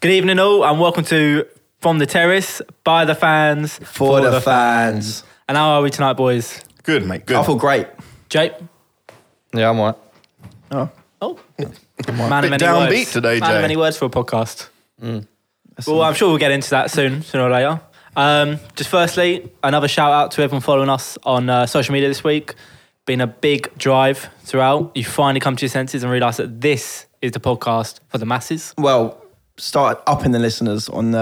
Good evening all, and welcome to From the Terrace, by the fans, for the fans. And how are we tonight, boys? Good, mate, good. I feel great. Jake? Yeah, I'm all right. Oh. Man of many downbeat words. Today, Man Jay. Of many words for a podcast. Well, nice. I'm sure we'll get into that sooner or later. Just firstly, another shout out to everyone following us on social media this week. Been a big drive throughout. You finally come to your senses and realise that this is the podcast for the masses. Well, start upping the listeners on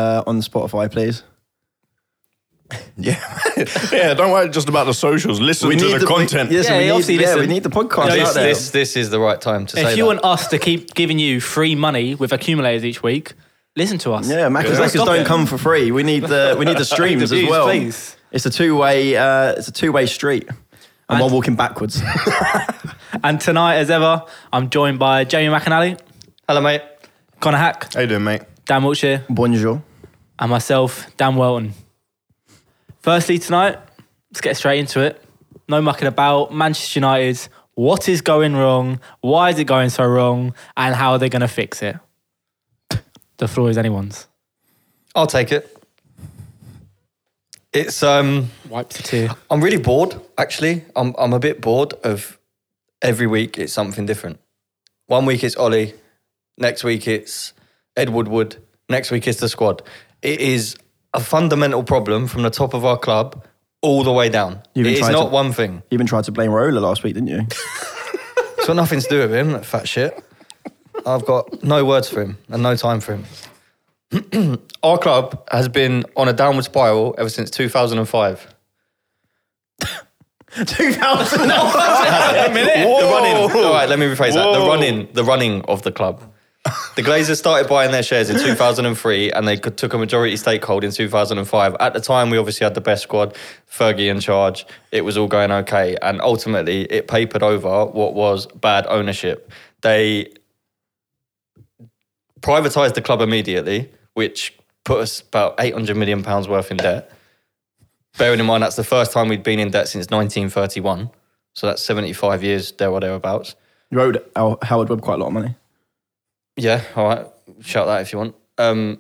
Spotify, please. Yeah. Don't worry just about the socials. Listen to the content. We need the podcast out there. This is the right time to say that. If you want us to keep giving you free money with accumulators each week, listen to us. Yeah, Maccas don't come for free. We need the streams as well. Please. It's a two-way. It's a two-way street. And one walking backwards. And tonight, as ever, I'm joined by Jamie McAnally. Hello, mate. Conor Hack. How you doing, mate? Dan Wiltshire. Bonjour. And myself, Dan Welton. Firstly, tonight, let's get straight into it. No mucking about. Manchester United, what is going wrong? Why is it going so wrong? And how are they going to fix it? The floor is anyone's. I'll take it. It's... Wipes the tear. I'm really bored, actually. I'm a bit bored of every week it's something different. One week it's Ollie... Next week, it's Edward Wood. Next week, it's the squad. It is a fundamental problem from the top of our club all the way down. It's not one thing. You even tried to blame Raiola last week, didn't you? It's got nothing to do with him, that fat shit. I've got no words for him and no time for him. Our club has been on a downward spiral ever since 2005. 2005? A minute. The running. All right, let me rephrase that. The running of the club. The Glazers started buying their shares in 2003 and they took a majority stakehold in 2005. At the time, we obviously had the best squad, Fergie in charge. It was all going okay. And ultimately, it papered over what was bad ownership. They privatised the club immediately, which put us about £800 million worth in debt. Bearing in mind, that's the first time we'd been in debt since 1931. So that's 75 years there or thereabouts. You owed Howard Webb quite a lot of money. Yeah, all right. Shout that if you want.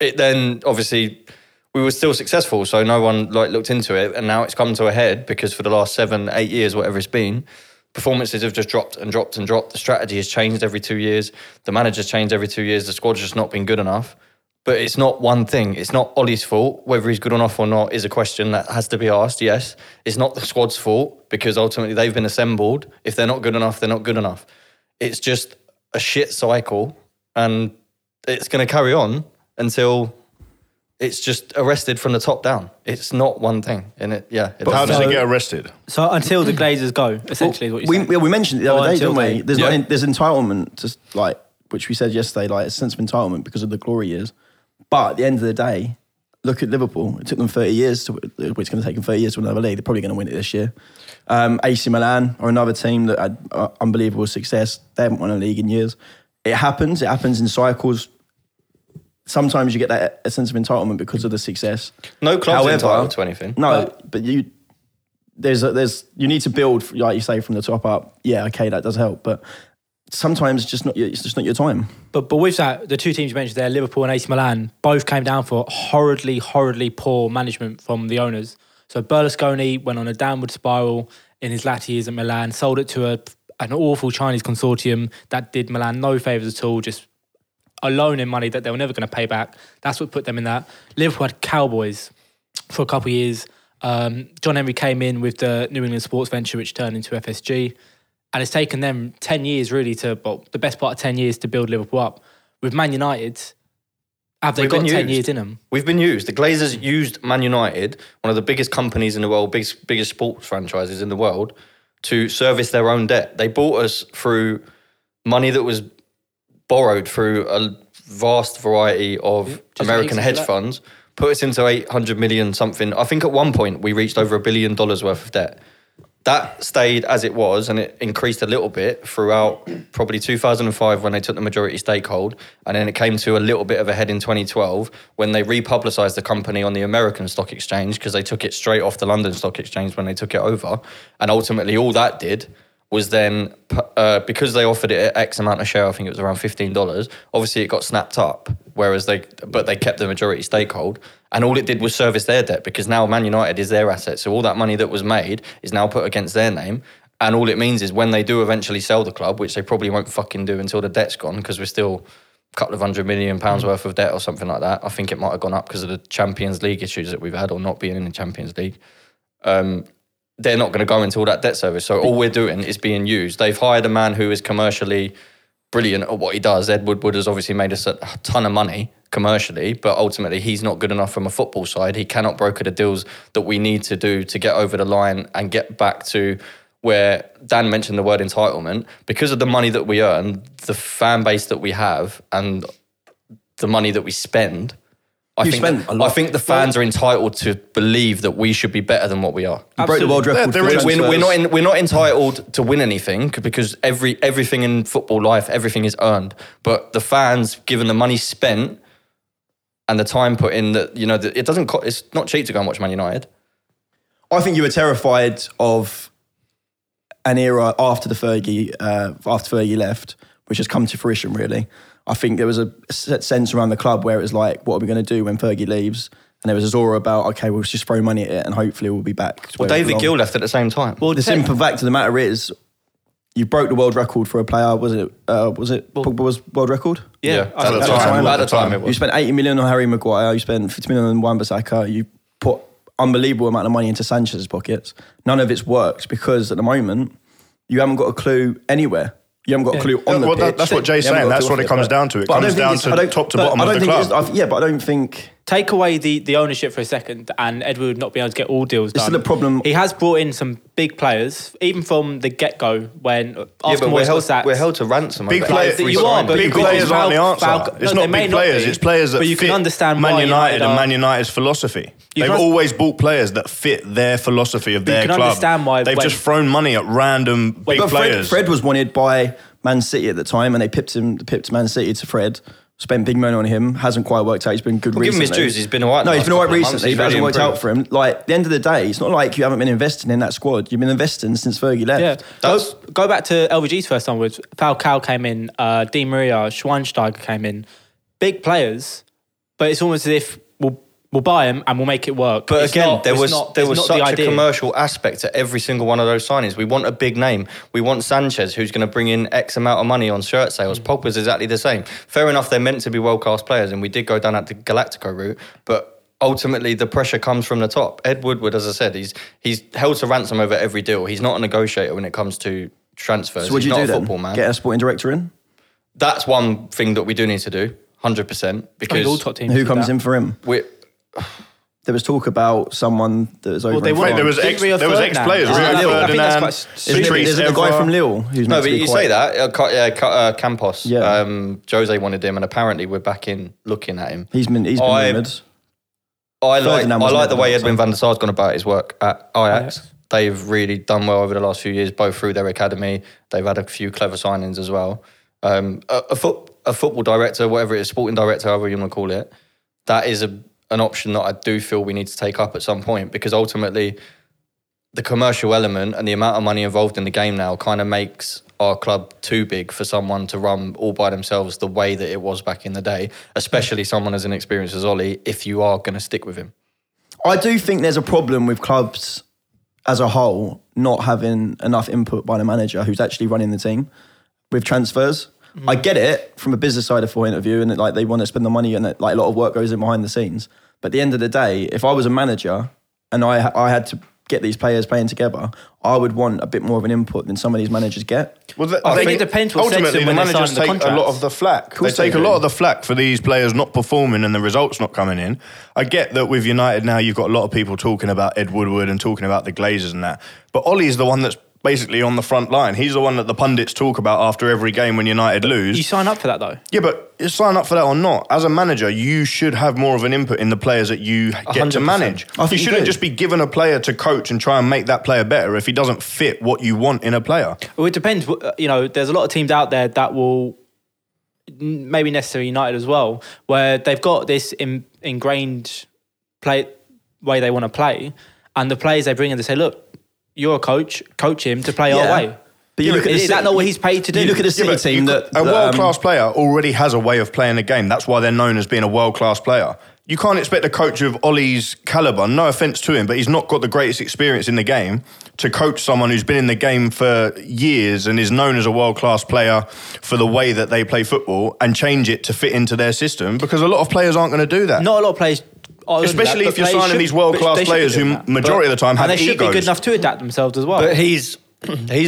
It then, obviously, we were still successful, so no one looked into it, and now it's come to a head because for the last 7-8 years, whatever it's been, performances have just dropped and dropped and dropped. The strategy has changed every 2 years. The manager's changed every 2 years. The squad's just not been good enough. But it's not one thing. It's not Ollie's fault. Whether he's good enough or not is a question that has to be asked, yes. It's not the squad's fault because ultimately they've been assembled. If they're not good enough, they're not good enough. It's just a shit cycle, and it's going to carry on until it's just arrested from the top down. It's not one thing, and how does it get arrested? So until the Glazers go, essentially, is what you said. We mentioned it the other day, didn't we? There's entitlement, which we said yesterday, a sense of entitlement because of the glory years. But at the end of the day, look at Liverpool. It took them 30 years. It's going to take them 30 years to win another league. They're probably going to win it this year. AC Milan are another team that had unbelievable success. They haven't won a league in years. It happens. It happens in cycles. Sometimes you get that a sense of entitlement because of the success. No club's entitled to anything. No, but you need to build, like you say, from the top up. Yeah, okay, that does help, but. Sometimes it's just not your time. But with that, the two teams you mentioned there, Liverpool and AC Milan, both came down for horridly poor management from the owners. So Berlusconi went on a downward spiral in his latter years at Milan, sold it to an awful Chinese consortium that did Milan no favours at all, just a loan in money that they were never going to pay back. That's what put them in that. Liverpool had Cowboys for a couple of years. John Henry came in with the New England sports venture, which turned into FSG. And it's taken them 10 years really the best part of 10 years to build Liverpool up. With Man United, we've got 10 years in them? We've been used. The Glazers used Man United, one of the biggest companies in the world, biggest sports franchises in the world, to service their own debt. They bought us through money that was borrowed through a vast variety of American hedge funds, put us into 800 million something. I think at one point we reached over $1 billion worth of debt. That stayed as it was, and it increased a little bit throughout probably 2005 when they took the majority stakehold, and then it came to a little bit of a head in 2012 when they republicised the company on the American Stock Exchange because they took it straight off the London Stock Exchange when they took it over. And ultimately all that did was then, because they offered it at X amount a share, I think it was around $15, obviously it got snapped up, but they kept the majority stakehold. And all it did was service their debt, because now Man United is their asset. So all that money that was made is now put against their name. And all it means is when they do eventually sell the club, which they probably won't fucking do until the debt's gone, because we're still a couple of $100 million worth of debt or something like that. I think it might have gone up because of the Champions League issues that we've had, or not being in the Champions League. They're not going to go into all that debt service. So all we're doing is being used. They've hired a man who is commercially brilliant at what he does. Edward Wood has obviously made us a ton of money commercially, but ultimately he's not good enough from a football side. He cannot broker the deals that we need to do to get over the line and get back to where Dan mentioned the word entitlement. Because of the money that we earn, the fan base that we have, and the money that we spend, I think the fans are entitled to believe that we should be better than what we are. You broke the world record. We're not entitled to win anything, because everything in football life, everything is earned. But the fans, given the money spent and the time put in, that it doesn't. It's not cheap to go and watch Man United. I think you were terrified of an era after Fergie left, which has come to fruition, really. I think there was a sense around the club where it was like, what are we going to do when Fergie leaves? And there was a aura about, okay, we'll just throw money at it and hopefully we'll be back. Well, David Gill left at the same time. Well, the simple fact of the matter is, you broke the world record for a player. Was it Pogba's world record? Yeah. At the time it was. You spent 80 million on Harry Maguire. You spent 50 million on Wan-Bissaka. You put unbelievable amount of money into Sanchez's pockets. None of it's worked, because at the moment, you haven't got a clue anywhere. You haven't got a clue on the pitch. That's what Jay's saying. That's what it comes down to. It comes down to top to bottom of the club. Yeah, but I don't think... Take away the ownership for a second, and Edward would not be able to get all deals done. This is the problem. He has brought in some big players, even from the get-go, when... Yeah, but we're held to ransom. Big players aren't the answer. It's not big players. It's players that fit Man United and Man United's philosophy. They've always bought players that fit their philosophy of their club. You can understand why... They've just thrown money at random big players. Fred was wanted by Man City at the time, and they pipped Man City to Fred. Spent big money on him, hasn't quite worked out. He's been good recently. Give him his dues, he's been all right. No, he's been all right recently, but hasn't worked out for him. Like, at the end of the day, it's not like you haven't been investing in that squad. You've been investing since Fergie left. Yeah. Go back to LVG's first onwards. Falcao came in, Di Maria, Schweinsteiger came in. Big players, but it's almost as if we'll buy them and we'll make it work. But it's there was such a commercial aspect to every single one of those signings. We want a big name. We want Sanchez, who's going to bring in X amount of money on shirt sales. Pogba's exactly the same. Fair enough, they're meant to be world-class players, and we did go down at the Galactico route, but ultimately the pressure comes from the top. Ed Woodward, as I said, he's held to ransom over every deal. He's not a negotiator when it comes to transfers. So what do you do then? Football man. Get a sporting director in? That's one thing that we do need to do, 100%. Because all top teams. Who comes in for him? There was talk about someone that was over. Well, there was ex-players. There's a guy from Lille who's no, but you say that Campos. Yeah. Jose wanted him, and apparently we're back in looking at him. He's been rumoured. I like the way Edwin van der Sar's gone about his work at Ajax. Yes. They've really done well over the last few years, both through their academy. They've had a few clever signings as well. A football director, whatever it is, sporting director, however you want to call it, that is an option that I do feel we need to take up at some point, because ultimately the commercial element and the amount of money involved in the game now kind of makes our club too big for someone to run all by themselves the way that it was back in the day, especially someone as inexperienced as Ollie, if you are going to stick with him. I do think there's a problem with clubs as a whole not having enough input by the manager who's actually running the team with transfers. I get it from a business side of point of view, and they want to spend the money, and a lot of work goes in behind the scenes. But at the end of the day, if I was a manager and I had to get these players playing together, I would want a bit more of an input than some of these managers get. Well, I think it depends what ultimately the managers take a lot of the flack. They take a lot of the flack for these players not performing and the results not coming in. I get that with United now, you've got a lot of people talking about Ed Woodward and talking about the Glazers and that. But Ollie's the one that's basically on the front line. He's the one that the pundits talk about after every game when United lose. You sign up for that though. Yeah, but you sign up for that or not. As a manager, you should have more of an input in the players that you get 100%. To manage. You shouldn't just be given a player to coach and try and make that player better if he doesn't fit what you want in a player. Well, it depends. There's a lot of teams out there that will, maybe necessarily United as well, where they've got this ingrained way they want to play, and the players they bring in, they say, look, you're a coach, coach him to play our way. But you look at is that not what he's paid to do? You look at the City team that a world-class player already has a way of playing the game. That's why they're known as being a world-class player. You can't expect a coach of Ollie's calibre, no offence to him, but he's not got the greatest experience in the game, to coach someone who's been in the game for years and is known as a world-class player for the way that they play football and change it to fit into their system, because a lot of players aren't going to do that. Not a lot of players... Especially if you're signing these world-class players who majority of the time have egos. And they should be good enough to adapt themselves as well. But he's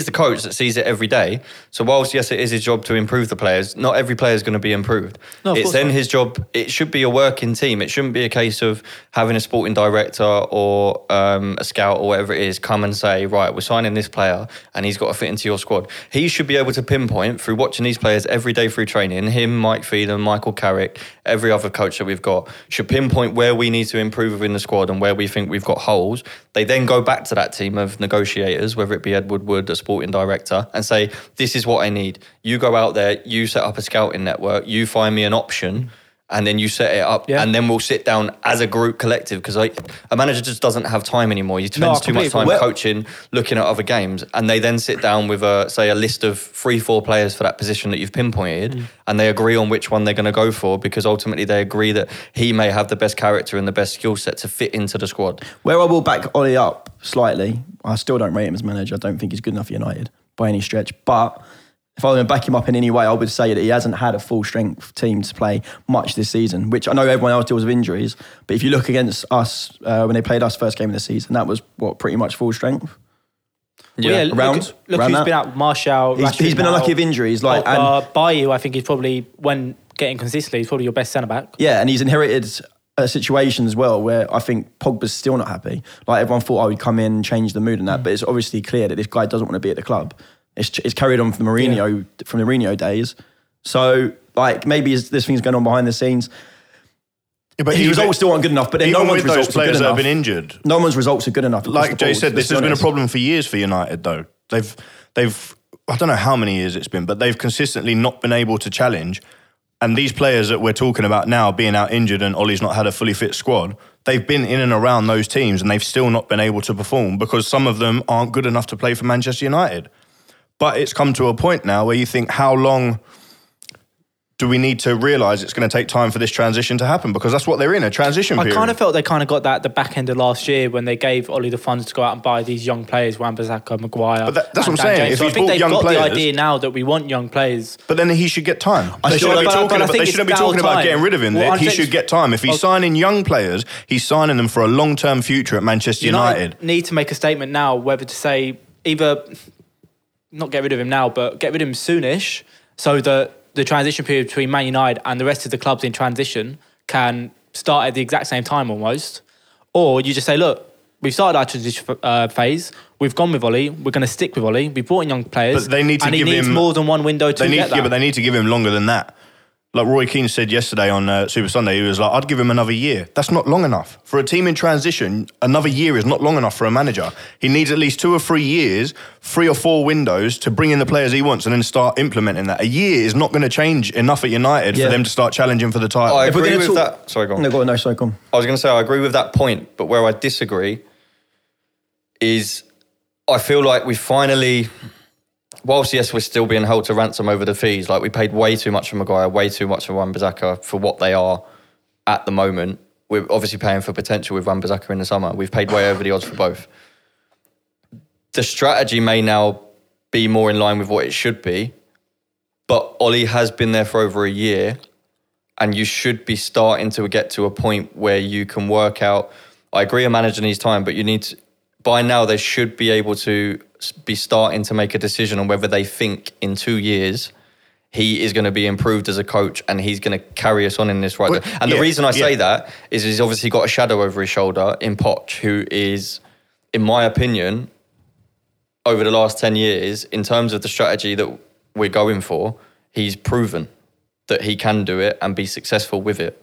the coach that sees it every day. So whilst, yes, it is his job to improve the players, not every player is going to be improved. No, it's then his job. It should be a working team. It shouldn't be a case of having a sporting director or a scout or whatever it is come and say, right, we're signing this player and he's got to fit into your squad. He should be able to pinpoint through watching these players every day through training, him, Mike Phelan, Michael Carrick, every other coach that we've got, should pinpoint where we need to improve within the squad and where we think we've got holes. They then go back to that team of negotiators, whether it be Edward Wood, a sporting director, and say, this is what I need. You go out there, you set up a scouting network, you find me an option, and then you set it up, and then we'll sit down as a group collective, because like, a manager just doesn't have time anymore. He spends too much time coaching, looking at other games, and they then sit down with, a list of 3-4 players for that position that you've pinpointed, and they agree on which one they're going to go for, because ultimately they agree that he may have the best character and the best skill set to fit into the squad. Where I will back Ollie up slightly, I still don't rate him as manager. I don't think he's good enough for United by any stretch, but... if I was going to back him up in any way, I would say that he hasn't had a full-strength team to play much this season, which I know everyone else deals with injuries, but if you look against us, when they played us first game of the season, that was, pretty much full-strength? Yeah, look who's been out, Martial, Rashford. He's been unlucky with injuries. Bailly, I think he's probably, when getting consistently, he's probably your best centre-back. Yeah, and he's inherited a situation as well where I think Pogba's still not happy. Like, everyone thought I would come in, change the mood and that, but it's obviously clear that this guy doesn't want to be at the club. It's carried on from the Mourinho days. So, maybe this thing's going on behind the scenes. Yeah, but his results still aren't good enough, but then no one's results are good enough. Have been injured. No one's results are good enough. Like Jay said, this has been a problem for years for United, though. They've I don't know how many years it's been, but they've consistently not been able to challenge. And these players that we're talking about now being out injured and Ollie's not had a fully fit squad, they've been in and around those teams and they've still not been able to perform because some of them aren't good enough to play for Manchester United. But it's come to a point now where you think, how long do we need to realise it's going to take time for this transition to happen? Because that's what they're in, a transition period. I kind of felt they kind of got that at the back end of last year when they gave Ollie the funds to go out and buy these young players, Wan-Bissaka, Maguire. But that's what I'm saying. James. If so he's bought young players... I think they've got the idea now that we want young players. But then he should get time. They shouldn't be talking about getting rid of him. Well, he should get time. If he's signing young players, he's signing them for a long-term future at Manchester United. Need to make a statement now whether to say either... not get rid of him now, but get rid of him soonish so that the transition period between Man United and the rest of the clubs in transition can start at the exact same time almost. Or you just say, look, we've started our transition phase, we've gone with Ollie, we're going to stick with Ollie, we've brought in young players, but they need to he needs more than one window to get that. Yeah, but they need to give him longer than that. Like Roy Keane said yesterday on Super Sunday, he was like, I'd give him another year. That's not long enough. For a team in transition, another year is not long enough for a manager. He needs at least 2 or 3 years, 3 or 4 windows to bring in the players he wants and then start implementing that. A year is not going to change enough at United for them to start challenging for the title. I agree with that. Sorry, go on. No, go on. I was going to say, I agree with that point, but where I disagree is I feel like we finally... whilst, yes, we're still being held to ransom over the fees, like we paid way too much for Maguire, way too much for Wan-Bissaka for what they are at the moment. We're obviously paying for potential with Wan-Bissaka in the summer. We've paid way over the odds for both. The strategy may now be more in line with what it should be, but Ollie has been there for over a year and you should be starting to get to a point where you can work out... I agree a manager needs time, but you need to... by now they should be able to... be starting to make a decision on whether they think in 2 years he is going to be improved as a coach and he's going to carry us on in this right way. And the reason I say that is he's obviously got a shadow over his shoulder in Poch, who is, in my opinion, over the last 10 years, in terms of the strategy that we're going for, he's proven that he can do it and be successful with it.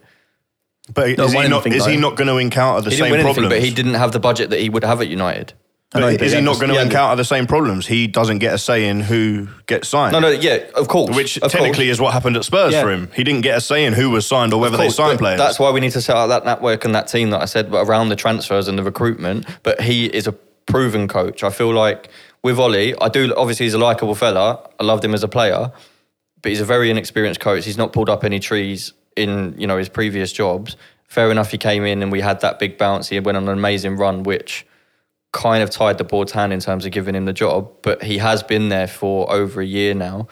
But is he not going to encounter the same problems? But he didn't have the budget that he would have at United. But is he not going to encounter the same problems? He doesn't get a say in who gets signed. Of course. Which technically is what happened at Spurs for him. He didn't get a say in who was signed or whether they signed players. That's why we need to set up that network and that team that I said around the transfers and the recruitment. But he is a proven coach. I feel like with Ollie, I do, obviously he's a likeable fella. I loved him as a player, but he's a very inexperienced coach. He's not pulled up any trees in, you know, his previous jobs. Fair enough, he came in and we had that big bounce. He went on an amazing run, which kind of tied the board's hand in terms of giving him the job. But he has been there for over a year now,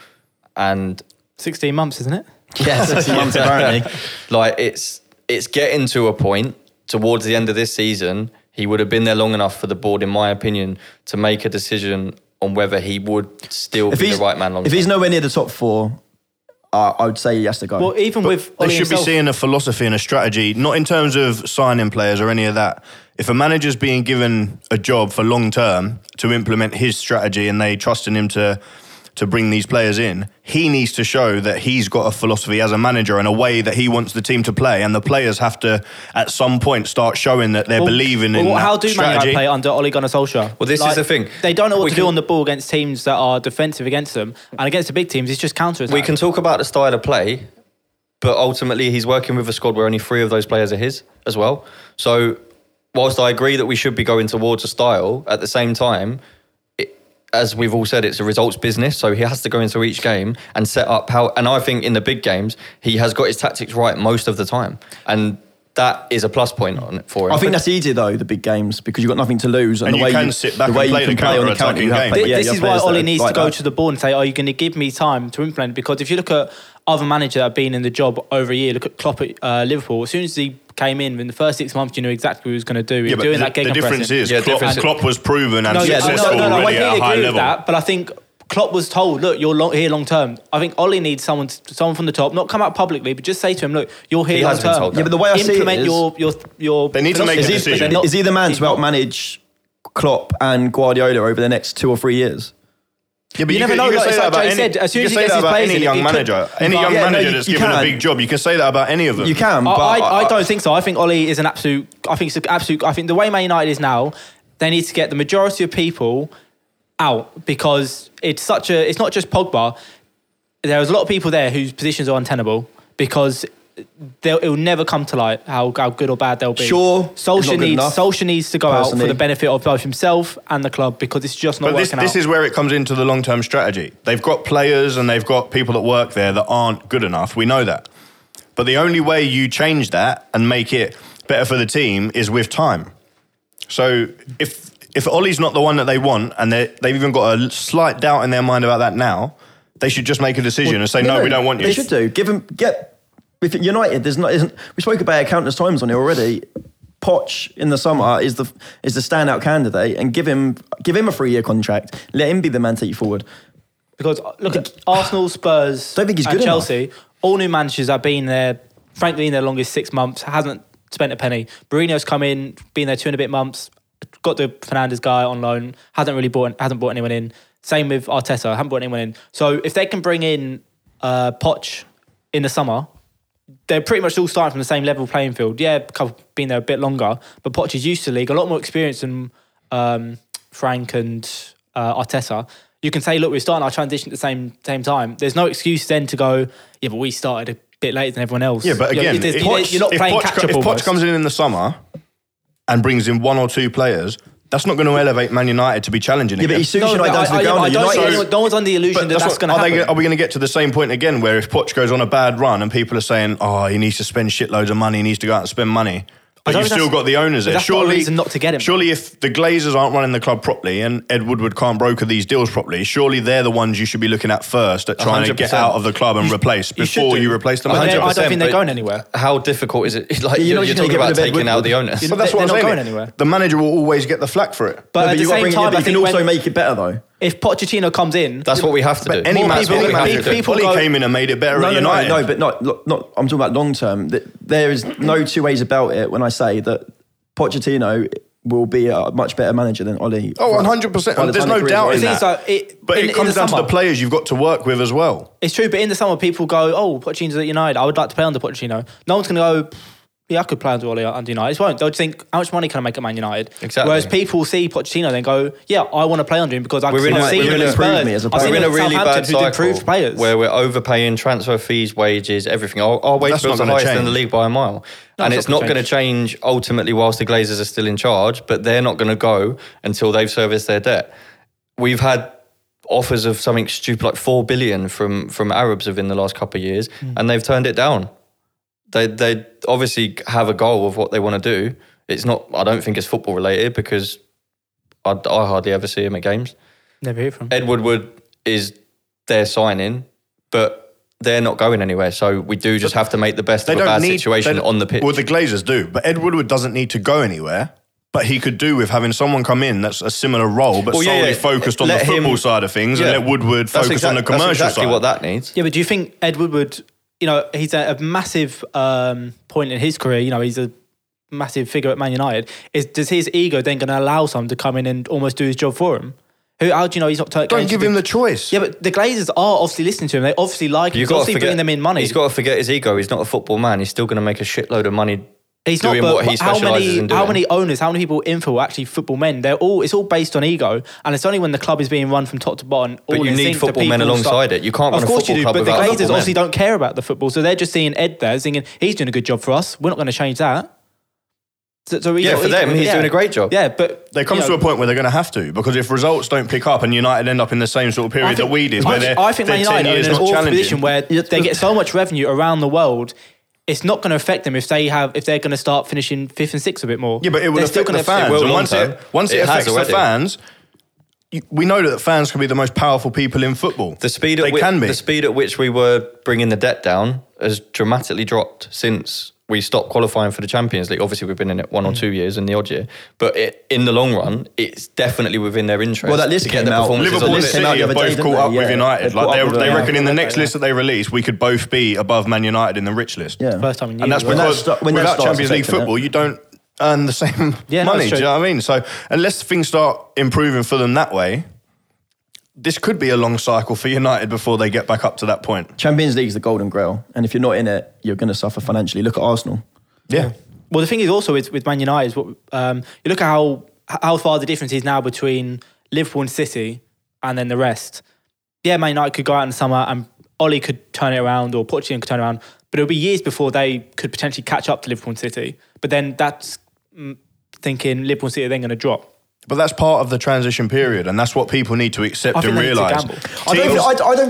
and 16 months, isn't it? Yeah, 16 months apparently. Like it's getting to a point towards the end of this season. He would have been there long enough for the board, in my opinion, to make a decision on whether he would still be the right man long term. If he's nowhere near the top four, I would say he has to go. Well, even with Ollie, they should be seeing a philosophy and a strategy, not in terms of signing players or any of that. If a manager's being given a job for long term to implement his strategy and they trust in him to bring these players in, he needs to show that he's got a philosophy as a manager and a way that he wants the team to play, and the players have to, at some point, start showing that they're believing in that strategy. How do Man United play under Ole Gunnar Solskjaer? Well, this is the thing. They don't know what to do on the ball against teams that are defensive against them, and against the big teams, it's just counter-attack. We can talk about the style of play, but ultimately he's working with a squad where only three of those players are his as well. So whilst I agree that we should be going towards a style, at the same time, as we've all said, it's a results business, so he has to go into each game and set up how... And I think in the big games, he has got his tactics right most of the time. And that is a plus point on it for him. I think that's easier, though, the big games, because you've got nothing to lose. And the way you can sit back and play the counter-attacking game. This is why Ollie needs to go to the board and say, are you going to give me time to implement? Because if you look at other managers that have been in the job over a year, look at Klopp at Liverpool, as soon as he came in the first 6 months, you knew exactly what he was going to do. Yeah, but doing that game Klopp was proven and successful already at a high level. But I think Klopp was told, look, you're here long term. I think Ollie needs someone from the top, not come out publicly, but just say to him, look, you're here long term. Yeah, but the way I see it is... Implement your... They need to make a decision. Is he the man to outmanage Klopp and Guardiola over the next 2 or 3 years? Yeah, but you never know. You can say that about any, as soon as he gets his plays in, young manager. Any young manager that's given a big job, you can say that about any of them. You can, but I don't think so. I think Ollie is an absolute. I think the way Man United is now, they need to get the majority of people out because it's such a. It's not just Pogba. There was a lot of people there whose positions are untenable because it will never come to light how good or bad they'll be. Sure, Solskjaer needs to go out for the benefit of both himself and the club because it's just not working out. This is where it comes into the long-term strategy. They've got players and they've got people that work there that aren't good enough. We know that. But the only way you change that and make it better for the team is with time. So if Ollie's not the one that they want and they've even got a slight doubt in their mind about that now, they should just make a decision and say, no, we don't want you. They should do. If United, we spoke about it countless times on here already. Poch in the summer is the standout candidate, and give him a 3-year contract. Let him be the man to take you forward. Because look at Arsenal, Spurs, don't think he's good and Chelsea. Enough. All new managers have been there, frankly, in their longest 6 months, hasn't spent a penny. Mourinho's come in, been there 2 and a bit months, got the Fernandes guy on loan, hasn't brought anyone in. Same with Arteta, haven't brought anyone in. So if they can bring in Poch in the summer. They're pretty much all starting from the same level playing field. Yeah, been there a bit longer, but Poch is used to the league, a lot more experience than Frank and Arteta. You can say, look, we're starting our transition at the same time. There's no excuse then to go, yeah, but we started a bit later than everyone else. Yeah, but again, you're not playing catch-up. If Poch comes in the summer and brings in 1 or 2 players, that's not going to elevate Man United to be challenging again. Yeah, but he's soon down to the ground. No one's under the illusion that's going to happen. Are we going to get to the same point again where if Poch goes on a bad run and people are saying, oh, he needs to spend shitloads of money, he needs to go out and spend money, but you've still got the owners there. That's not a reason not to get him. Surely if the Glazers aren't running the club properly and Ed Woodward can't broker these deals properly, surely they're the ones you should be looking at first at trying 100%. To get out of the club and replace before you replace them. 100%. I don't think they're going anywhere. How difficult is it? Like, you're talking about taking out the owners. But that's what I'm saying. They're not going anywhere. The manager will always get the flak for it. But at the same time, I think you can also make it better though. If Pochettino comes in... That's what we have to do. Any people came in and made it better at United. No, I'm talking about long term. There is no two ways about it when I say that Pochettino will be a much better manager than Ollie. Oh, 100%. There's no doubt in that. But it comes down to the players you've got to work with as well. It's true, but in the summer people go, oh, Pochettino's at United, I would like to play under Pochettino. No one's going to go... Yeah, I could play under Ollie under United. It won't. They'll think, how much money can I make at Man United? Exactly. Whereas people see Pochettino and go, yeah, I want to play under him because I've seen him as a player. We're in a really bad cycle where we're overpaying transfer fees, wages, everything. Our wage bills are highest in the league by a mile. And it's not going to change ultimately whilst the Glazers are still in charge, but they're not going to go until they've serviced their debt. we've had offers of something stupid like 4 billion from Arabs within the last couple of years, and they've turned it down. They obviously have a goal of what they want to do. It's not, I don't think it's football related, because I hardly ever see him at games. Never hear from him. Edward Wood is their signing, but they're not going anywhere. So we do just have to make the best of a bad situation on the pitch. Well, the Glazers do, but Edward Wood doesn't need to go anywhere. But he could do with having someone come in that's a similar role, but solely focused on the football side of things, and let Woodward focus on the commercial side. That's exactly what that needs. Yeah, but do you think Edward Wood, you know, he's at a massive point in his career, you know, he's a massive figure at Man United. Does his ego then going to allow someone to come in and almost do his job for him? How do you know he's not... Don't give him the choice. Yeah, but the Glazers are obviously listening to him. They obviously like him. He's obviously bringing them in money. He's got to forget his ego. He's not a football man. He's still going to make a shitload of money. He's doing not, but what he specialises in doing. How many owners, how many people in for actually football men? It's all based on ego, and it's only when the club is being run from top to bottom. But you need football men alongside it. You can't run a football club without football men. Of course you do, but the Glazers obviously don't care about the football, so they're just seeing Ed there, thinking, he's doing a good job for us. We're not going to change that. So for them, he's doing a great job. Yeah, but... There comes to a point where they're going to have to, because if results don't pick up and United end up in the same sort of period that we did, where they're 10 years not challenging. I think Man United are in an awful position where they get so much revenue around the world... It's not going to affect them if they're going to start finishing 5th and 6th a bit more. Yeah, but it will affect the fans. Once it affects the fans, we know that fans can be the most powerful people in football. The speed at which we were bringing the debt down has dramatically dropped since we stopped qualifying for the Champions League. Obviously, we've been in it 1 or 2 years in the odd year, but in the long run, it's definitely within their interest. Well, that list to get the performances. Liverpool and City have both caught up with United. Like they reckon in the next list that they release, we could both be above Man United in the rich list. Yeah, first time in years. And that's because without Champions League football, you don't earn the same money. Do you know what I mean? So unless things start improving for them that way, this could be a long cycle for United before they get back up to that point. Champions League is the golden grail, and if you're not in it, you're going to suffer financially. Look at Arsenal. Yeah. Well, the thing is also with Man United, is you look at how far the difference is now between Liverpool and City and then the rest. Yeah, Man United could go out in the summer and Ollie could turn it around, or Pochettino could turn it around, but it'll be years before they could potentially catch up to Liverpool and City. But then that's thinking Liverpool and City are then going to drop. But that's part of the transition period, and that's what people need to accept and realise.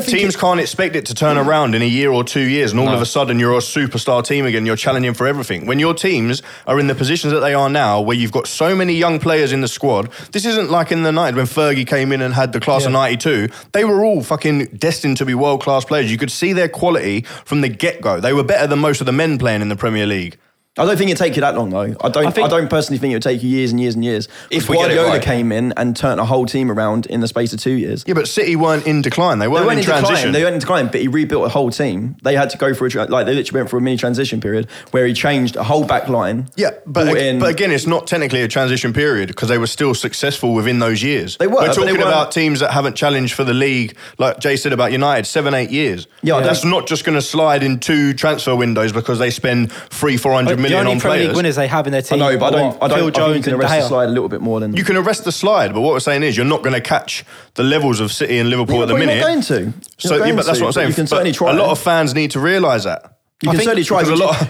Teams can't expect it to turn around in a year or 2 years, and all of a sudden you're a superstar team again, you're challenging for everything. When your teams are in the positions that they are now, where you've got so many young players in the squad, this isn't like in the 90s when Fergie came in and had the class of 92. They were all fucking destined to be world-class players. You could see their quality from the get-go. They were better than most of the men playing in the Premier League. I don't think it'd take you that long, though. I don't personally think it would take you years and years and years. If Guardiola came in and turned a whole team around in the space of 2 years. Yeah, but City weren't in decline. They weren't in decline, but he rebuilt a whole team. They had to go for they literally went for a mini transition period where he changed a whole back line. Yeah, but again, it's not technically a transition period because they were still successful within those years. They were. We're talking about teams that haven't challenged for the league, like Jay said about United, 7-8 years. Yeah, that's not just going to slide in 2 transfer windows because they spend 300-400 million. The only Premier League winners they have in their team. I know, but I don't. Phil Jones, you can arrest the slide a little bit more than you can arrest the slide. But what we're saying is, you're not going to catch the levels of City and Liverpool at the minute. You're not going to. But that's what I'm saying. You can certainly try. A lot of fans need to realise that. You can certainly try.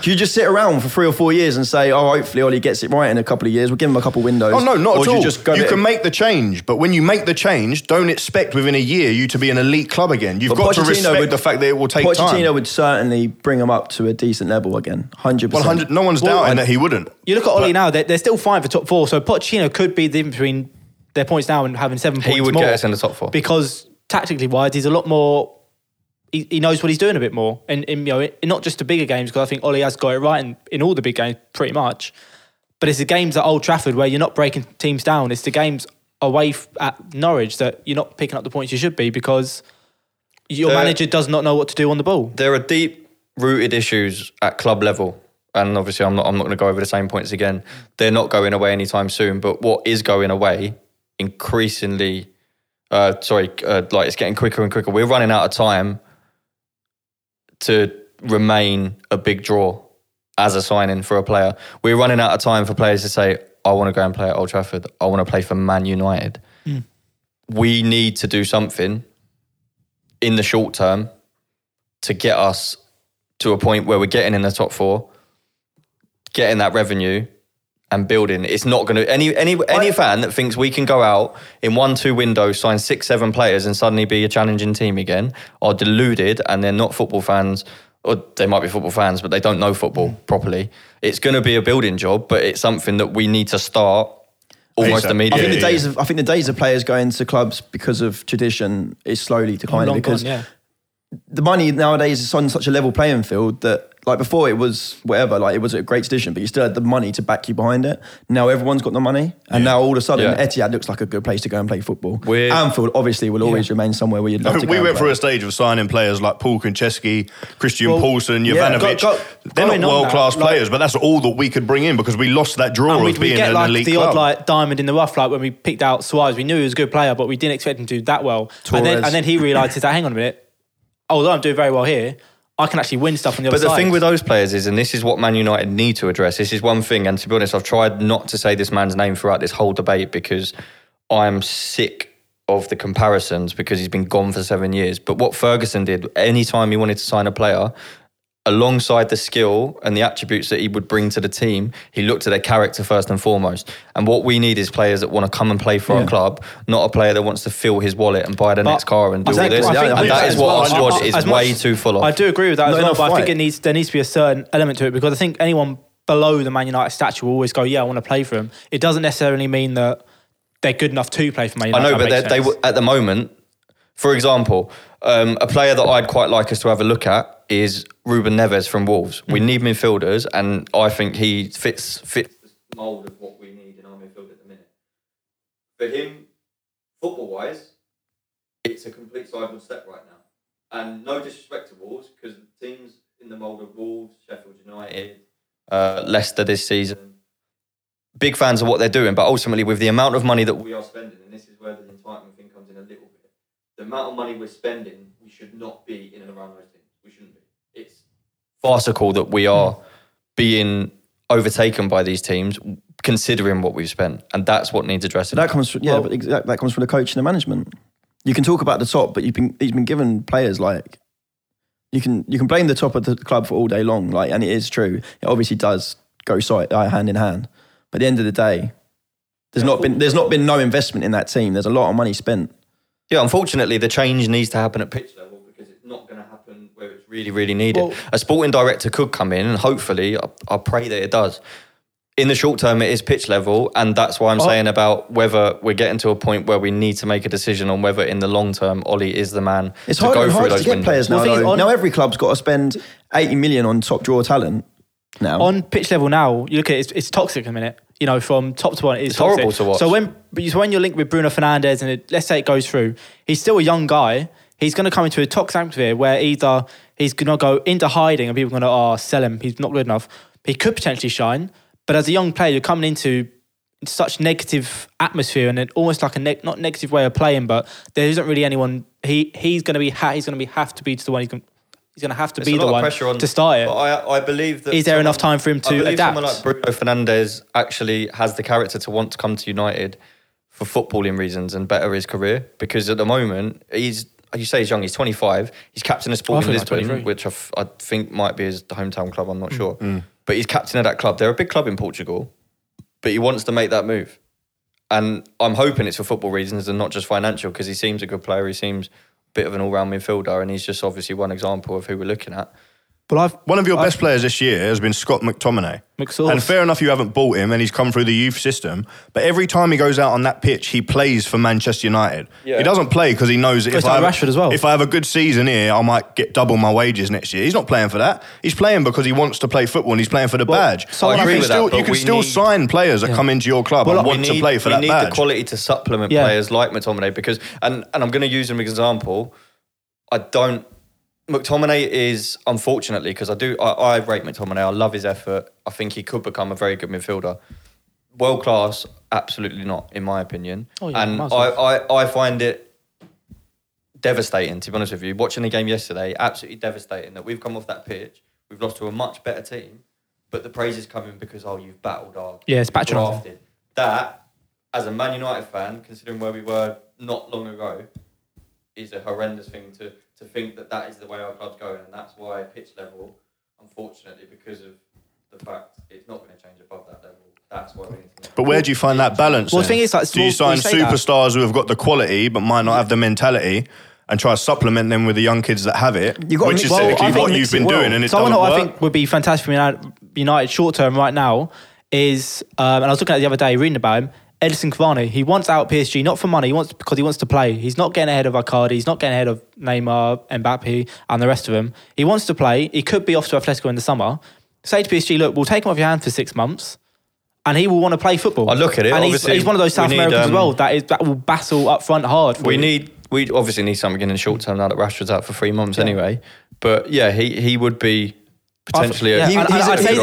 You just sit around for 3 or 4 years and say, "Oh, hopefully Ollie gets it right in a couple of years. We'll give him a couple of windows." Oh no, not at all. You can make the change, but when you make the change, don't expect within a year you to be an elite club again. You've got to respect the fact that it will take time. Pochettino would certainly bring him up to a decent level again, 100%. No one's doubting that he wouldn't. You look at Ollie now; they're still fine for top 4. So Pochettino could be the difference between their points now and having 7 points more. He would get us in the top 4 because tactically wise, he's a lot more. He knows what he's doing a bit more, and not just the bigger games, because I think Ollie has got it right in all the big games pretty much. But it's the games at Old Trafford where you're not breaking teams down. It's the games away at Norwich that you're not picking up the points you should be because your manager does not know what to do on the ball. There are deep-rooted issues at club level, and obviously I'm not going to go over the same points again. They're not going away anytime soon. But what is going away increasingly, it's getting quicker and quicker. We're running out of time to remain a big draw as a signing for a player. We're running out of time for players to say, I want to go and play at Old Trafford. I want to play for Man United. Mm. We need to do something in the short term to get us to a point where we're getting in the top 4, getting that revenue, and building. It's not going to... Any fan that thinks we can go out in 1-2 windows, sign 6-7 players and suddenly be a challenging team again are deluded, and they're not football fans. Or they might be football fans, but they don't know football properly. It's going to be a building job, but it's something that we need to start almost immediately. I think the days of players going to clubs because of tradition is slowly declining, because the money nowadays is on such a level playing field that, like, before it was whatever, like, it was a great tradition, but you still had the money to back you behind it. Now everyone's got the money, and now all of a sudden Etihad looks like a good place to go and play football. Anfield obviously will always remain somewhere where you'd love to go. We went through a stage of signing players like Paul Konchesky, Christian Poulsen, Jovanovic. They're not world-class players, but that's all that we could bring in, because we lost that draw of being an elite club. We get the odd diamond in the rough, like when we picked out Suarez. We knew he was a good player, but we didn't expect him to do that well. And then he realises that, hang on a minute, although I'm doing very well here, I can actually win stuff on the other side. But the thing with those players is, and this is what Man United need to address, this is one thing, and to be honest, I've tried not to say this man's name throughout this whole debate because I'm sick of the comparisons, because he's been gone for 7 years. But what Ferguson did, anytime he wanted to sign a player, alongside the skill and the attributes that he would bring to the team, he looked at their character first and foremost. And what we need is players that want to come and play for our club, not a player that wants to fill his wallet and buy the next car and do all this. And that is what our squad is way too full of. I do agree with that as well, but I think there needs to be a certain element to it, because I think anyone below the Man United statue will always go, I want to play for him. It doesn't necessarily mean that they're good enough to play for Man United. I know, but they at the moment, for example, a player that I'd quite like us to have a look at is Ruben Neves from Wolves. We need midfielders, and I think he fits the mould of what we need in our midfield at the minute. For him, football-wise, it's a complete sideward step right now. And no disrespect to Wolves, because teams in the mould of Wolves, Sheffield United, Leicester this season, big fans of what they're doing, but ultimately with the amount of money that we are spending, and this is where the entitlement thing comes in a little bit, the amount of money we're spending, we should not be in and around those teams. We shouldn't be. It's farcical that we are being overtaken by these teams, considering what we've spent, and that's what needs addressing. That comes from that comes from the coach and the management. You can talk about the top, but he's been given players like you can blame the top of the club for all day long, like, and it is true. It obviously does go hand in hand, but at the end of the day, there's not been no investment in that team. There's a lot of money spent. Yeah, unfortunately, the change needs to happen at pitch level, because it's not going to happen where it's really, really needed. Well, a sporting director could come in, and hopefully, I pray that it does. In the short term, it is pitch level, and that's why I'm saying about whether we're getting to a point where we need to make a decision on whether in the long term, Ollie is the man to go through those windows. It's hard to get players now. Now every club's got to spend 80 million on top drawer talent now. On pitch level now, you look at it, it's toxic at the minute. You know, from top to bottom, it's horrible to watch. So when you're linked with Bruno Fernandes, and let's say it goes through, he's still a young guy. He's going to come into a toxic atmosphere where either he's going to go into hiding and people are going to sell him, he's not good enough. He could potentially shine, but as a young player, you're coming into such negative atmosphere and almost like a not negative way of playing, but there isn't really anyone. He's going to have to be the one to start it. I believe that. Is there enough time for him to adapt? Someone like Bruno Fernandes actually has the character to want to come to United for footballing reasons and better his career, because at the moment you say he's young, he's 25. He's captain of Sporting Lisbon, which I think might be his hometown club, I'm not sure. But he's captain of that club. They're a big club in Portugal, but he wants to make that move. And I'm hoping it's for football reasons and not just financial, because he seems a good player. He seems a bit of an all-round midfielder, and he's just obviously one example of who we're looking at. But one of your best players this year has been Scott McTominay. And fair enough, you haven't bought him and he's come through the youth system. But every time he goes out on that pitch, he plays for Manchester United. Yeah. He doesn't play because he knows Rashford as well. If I have a good season here, I might get double my wages next year. He's not playing for that. He's playing because he wants to play football and he's playing for the badge. So I agree with that. But you can still sign players that come into your club and want to play for that badge. We need the quality to supplement players like McTominay, because, and I'm going to use him as an example, McTominay is, unfortunately, because I rate McTominay, I love his effort, I think he could become a very good midfielder. World class, absolutely not, in my opinion. And I find it devastating, to be honest with you. Watching the game yesterday, absolutely devastating that we've come off that pitch, we've lost to a much better team, but the praise is coming because, you've battled hard. Yeah, it's battle-drafted. That, as a Man United fan, considering where we were not long ago, is a horrendous thing to think that is the way our club's going, and that's why pitch level, unfortunately, because of the fact it's not going to change above that level, that's what it is. But where do you find that balance? Well, the thing is, like, do you sign superstars who have got the quality but might not have the mentality, and try to supplement them with the young kids that have it, which is typically what you've been doing, and it doesn't work? Someone who I think would be fantastic for United short term right now is, and I was looking at it the other day, reading about him, Edison Cavani. He wants out PSG, not for money, he wants because he wants to play. He's not getting ahead of Icardi, he's not getting ahead of Neymar, Mbappe and the rest of them. He wants to play. He could be off to Atletico in the summer. Say to PSG, look, we'll take him off your hand for 6 months, and he will want to play football. I look at it, and he's one of those South Americans as well that will battle up front hard. We obviously need something in the short term now that Rashford's out for 3 months anyway. But yeah, he would be potentially I'd say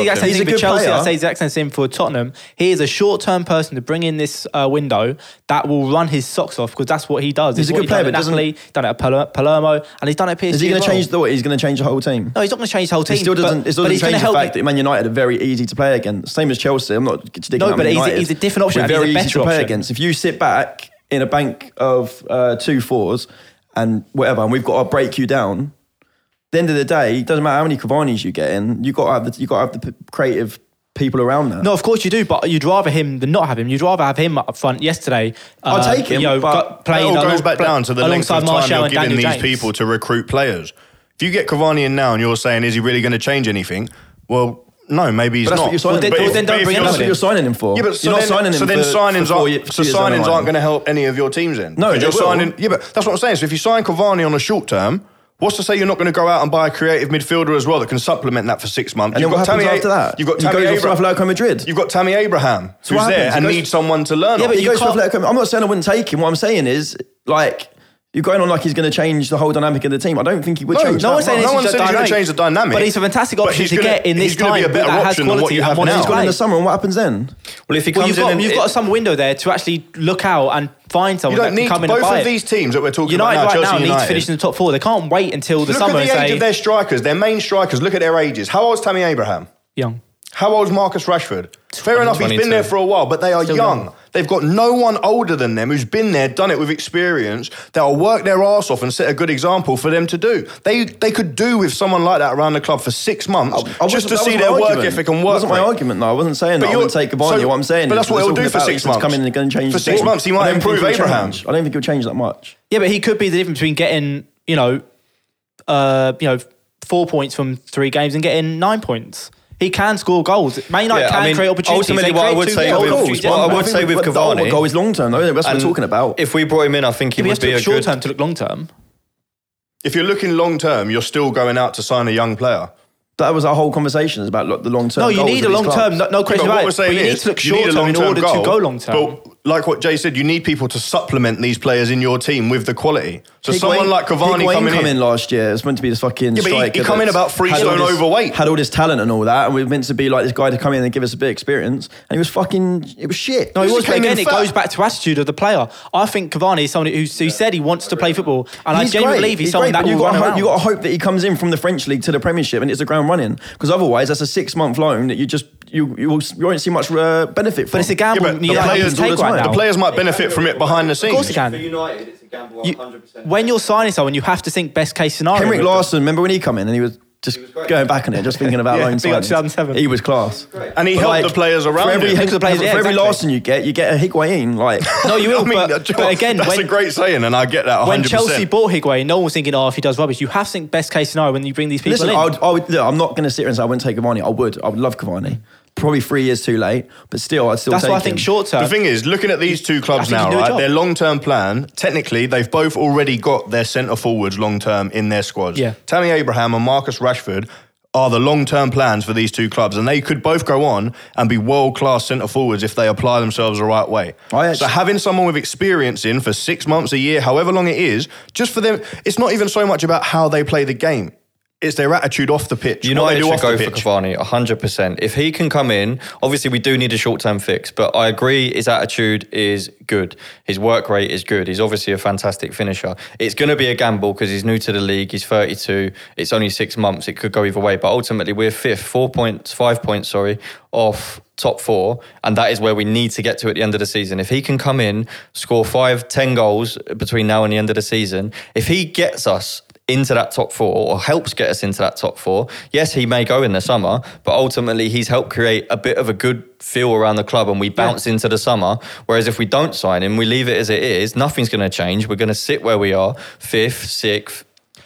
the exact same thing for Chelsea. I'd say the exact same thing for Tottenham. He is a short-term person to bring in this window that will run his socks off, because that's what he does. He's a good player, but Napoli, done it at Palermo, and he's done it at PSG. Is he going to change he's going to change the whole team? No, he's not going to change the whole team. It still doesn't change the fact that Man United are very easy to play against. Same as Chelsea. I'm not digging out Man United. No, but he's a different option. Very easy to play against. If you sit back in a bank of 2-4s and whatever, and we've got to break you down. At the end of the day, it doesn't matter how many Cavani's you get in, you've got to have the creative people around that. No, of course you do, but you'd rather him than not have him. You'd rather have him up front yesterday. I'll take him, but it all goes back down to the length of time you're giving these people to recruit players. If you get Cavani in now and you're saying, is he really going to change anything? Well, no, maybe he's not. That's what you're signing him for. Yeah, but signings aren't going to help any of your teams in. No, you're signing. Yeah, but that's what I'm saying. So if you sign Cavani on a short term, what's to say you're not going to go out and buy a creative midfielder as well that can supplement that for 6 months? And then what happens after that? You've got Tammy Abraham. You've got Tammy Abraham, who's there and needs someone to learn. Yeah, but he goes to Atletico. I'm not saying I wouldn't take him. What I'm saying is, like, you're going on like he's going to change the whole dynamic of the team. I don't think he would change. No one's saying he's going to change the dynamic. But he's a fantastic option to get in this time. He's going to be a better option than what you have now. He's gone in the summer, and what happens then? Well, if he comes in, you've got some window there to actually look out and find someone that can come in and buy it. Both of these teams that we're talking about now, Chelsea United, right now need to finish in the top four. They can't wait until the summer. Look at the age of their strikers, their main strikers. Look at their ages. How old is Tammy Abraham? Young. How old is Marcus Rashford? Fair enough, he's been there for a while, but they are young. They've got no one older than them who's been there, done it with experience, that'll work their arse off and set a good example for them to do. They could do with someone like that around the club for 6 months just to see their work ethic and work. That wasn't my argument, though. I wasn't saying that I wouldn't take Cavani. What I'm saying is, but that's what he'll do for 6 months. Come in and going to change for 6 months, he might improve Abraham. I don't think he'll change that much. Yeah, but he could be the difference between getting 4 points from 3 games and getting 9 points. He can score goals. Man United can create opportunities. Ultimately, what I would say with Cavani, goal is long term, though. That's what we're talking about. If we brought him in, I think he would be a good short term to look long term. If you're looking long term, you're still going out to sign a young player. That was our whole conversation, is about the long term. No, you need a long term. No question about it. But you need to look short term in order to go long term. Like what Jay said, you need people to supplement these players in your team with the quality. So someone like Cavani come in last year. It's meant to be this fucking striker. He come in about 3 stone overweight. Had all this talent and all that, and we were meant to be like this guy to come in and give us a bit of experience. And it was shit. No, he was. Again, it goes back to attitude of the player. I think Cavani is someone who said he wants to play football, and I genuinely believe he's someone that will run around. You've got to hope that he comes in from the French League to the Premiership and it's a ground running, because otherwise that's a 6 month loan that you won't see much benefit from. But it's a gamble. The players might benefit from it behind the scenes. Of course they can. For United, it's a gamble 100%. When you're signing someone, you have to think best case scenario. Henrik Larsson, remember when he come in and he was going back on it, just thinking about loan signings. He was class. And he helped the players around him. For every Larsson you get a Higuain. No, you will, but again... That's a great saying, and I get that 100%. When Chelsea bought Higuain, no one was thinking, if he does rubbish. You have to think best case scenario when you bring these people in. I'm not going to sit here and say I wouldn't take Cavani. I would love Cavani. Probably 3 years too late, but I'd still take him. That's why I think short term. The thing is, looking at these two clubs now, right? Their long term plan, technically, they've both already got their centre forwards long term in their squads. Yeah. Tammy Abraham and Marcus Rashford are the long term plans for these two clubs, and they could both go on and be world class centre forwards if they apply themselves the right way. So having someone with experience in for 6 months, a year, however long it is, just for them, it's not even so much about how they play the game. It's their attitude off the pitch. United should go for Cavani, 100%. If he can come in, obviously we do need a short-term fix, but I agree his attitude is good. His work rate is good. He's obviously a fantastic finisher. It's going to be a gamble because he's new to the league. He's 32. It's only 6 months. It could go either way, but ultimately we're 5 points off top 4, and that is where we need to get to at the end of the season. If he can come in, score 5, 10 goals between now and the end of the season, if he gets us into that top four, or helps get us into that top four. Yes, he may go in the summer, but ultimately he's helped create a bit of a good feel around the club and we bounce into the summer. Whereas if we don't sign him, we leave it as it is, nothing's going to change. We're going to sit where we are, 5th, 6th,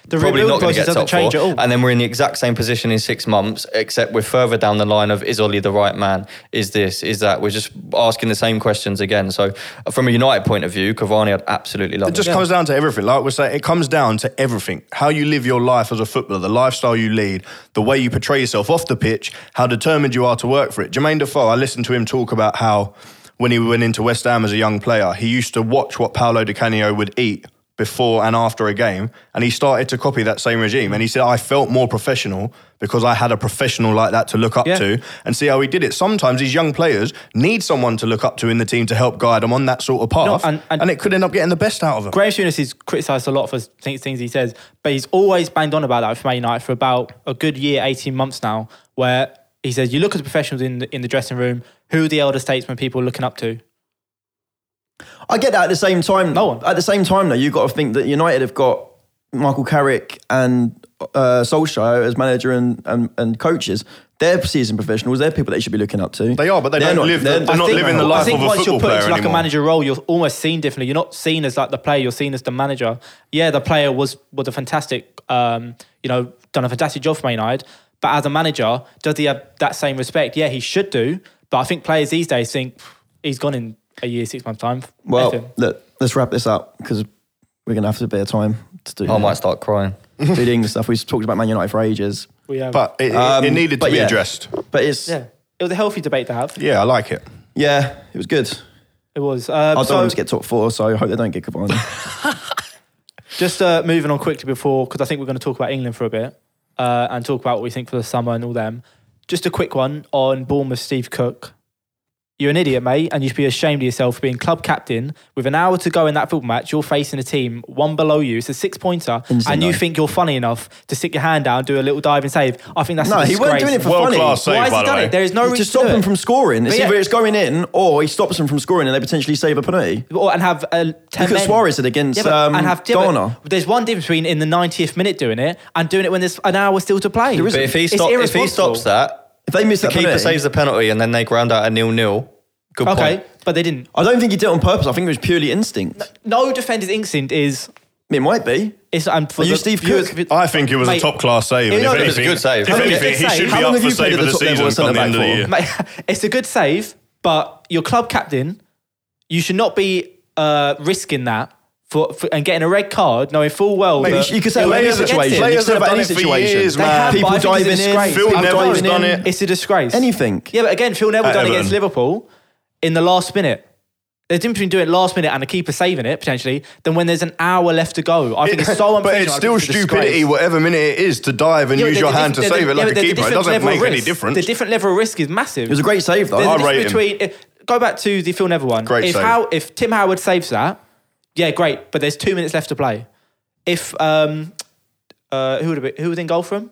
the probably not going to get top four, and then we're in the exact same position in 6 months, except we're further down the line of, is Ollie the right man? Is this? Is that? We're just asking the same questions again. So from a United point of view, Cavani, I'd absolutely love it. It just comes down to everything. Like we say, it comes down to everything. How you live your life as a footballer, the lifestyle you lead, the way you portray yourself off the pitch, how determined you are to work for it. Jermaine Defoe, I listened to him talk about how when he went into West Ham as a young player, he used to watch what Paolo Di Canio would eat before and after a game, and he started to copy that same regime. And he said, I felt more professional because I had a professional like that to look up to and see how he did it. Sometimes these young players need someone to look up to in the team to help guide them on that sort of path. No, and it could end up getting the best out of them. Graham Souness is criticised a lot for things he says, but he's always banged on about that for Man United for about a good year, 18 months now, where he says, you look at the professionals in the dressing room, who are the elder statesmen people are looking up to? I get that at the same time. No one. At the same time, though, you've got to think that United have got Michael Carrick and Solskjaer as manager and coaches. They're seasoned professionals. They're people that you should be looking up to. They are, but they're not living the life of a football player anymore. I think once you're put into like a manager role, you're almost seen differently. You're not seen as like the player. You're seen as the manager. Yeah, the player was a fantastic, done a fantastic job for Man United. But as a manager, does he have that same respect? Yeah, he should do. But I think players these days think he's gone in a year, 6 months time. Well, look, let's wrap this up because we're going to have a bit of time to do I might start crying. Feeding stuff. We've talked about Man United for ages. We have. But it needed to be addressed. But it's... Yeah. It was a healthy debate to have. Yeah, I like it. Yeah, it was good. It was. I don't want to get top four, so I hope they don't get Cavani. Just moving on quickly before, because I think we're going to talk about England for a bit and talk about what we think for the summer and all them. Just a quick one on Bournemouth, Steve Cook. You're an idiot, mate, and you should be ashamed of yourself for being club captain. With an hour to go in that football match, you're facing a team one below you. It's a 6-pointer, and you think you're funny enough to stick your hand down, do a little dive and save. I think that's a disgrace. He wasn't doing it for funny. Why has he done it? There is no reason to stop him from scoring. It's either it's going in, or he stops him from scoring, and they potentially save a penalty. And have 10 men. Look at Suarez against Ghana. There's one difference between in the 90th minute doing it and doing it when there's an hour still to play. But if he stops that. If they miss the keeper saves the penalty and then they ground out a 0-0, good point. Okay, but they didn't. I don't think he did it on purpose. I think it was purely instinct. No defender's instinct is... It might be. Steve Cook? I think it was a top-class save. It was a good save. If anything, he should be up for save of the season come the end of the year. Mate, it's a good save, but your club captain, you should not be risking that. And getting a red card, knowing full well that you could say players have done it for years, man. People diving in. Phil Neville's done it. It's a disgrace. Anything. Yeah, but again, Phil Neville done it against Liverpool in the last minute. There's a difference between doing it last minute and a keeper saving it, potentially, than when there's an hour left to go. I think it's so unprofessional. But it's still stupidity, whatever minute it is, to dive and use your hand to save it like a keeper. It doesn't make any difference. The different level of risk is massive. It was a great save, though. I rate him. Go back to the Phil Neville one. Great save. If Tim Howard saves that, yeah, great, but there's 2 minutes left to play. If who would in goal for him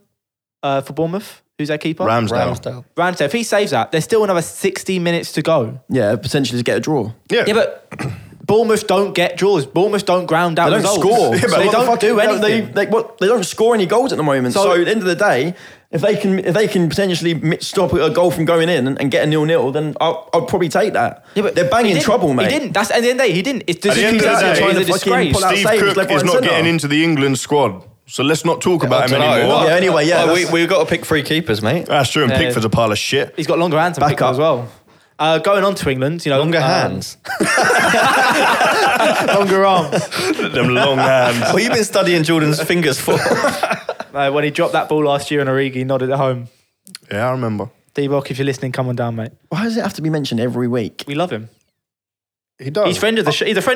for Bournemouth? Who's their keeper? Ramsdale. If he saves that, there's still another 60 minutes to go. Yeah, potentially to get a draw. Yeah, but Bournemouth don't get draws. Bournemouth don't ground out. They don't score. Yeah, so they don't do anything. They don't score any goals at the moment. So at the end of the day, if they can potentially stop a goal from going in and get a 0-0, then I'll probably take that. Yeah, but they're banging trouble, mate. He didn't. That's at the end of the day. He didn't. It's just a disgrace. Steve Cook is not getting into the England squad, so let's not talk about him anymore. Yeah, anyway, yeah. We've got to pick three keepers, mate. That's true. And Pickford's a pile of shit. He's got longer hands back up as well. Going on to England, longer hands. Longer arms. Them long hands. What have you been studying Jordan's fingers for? When he dropped that ball last year and Origi nodded at home. Yeah, I remember. D-Bock, if you're listening, come on down, mate. Why does it have to be mentioned every week? We love him. He does. He's a friend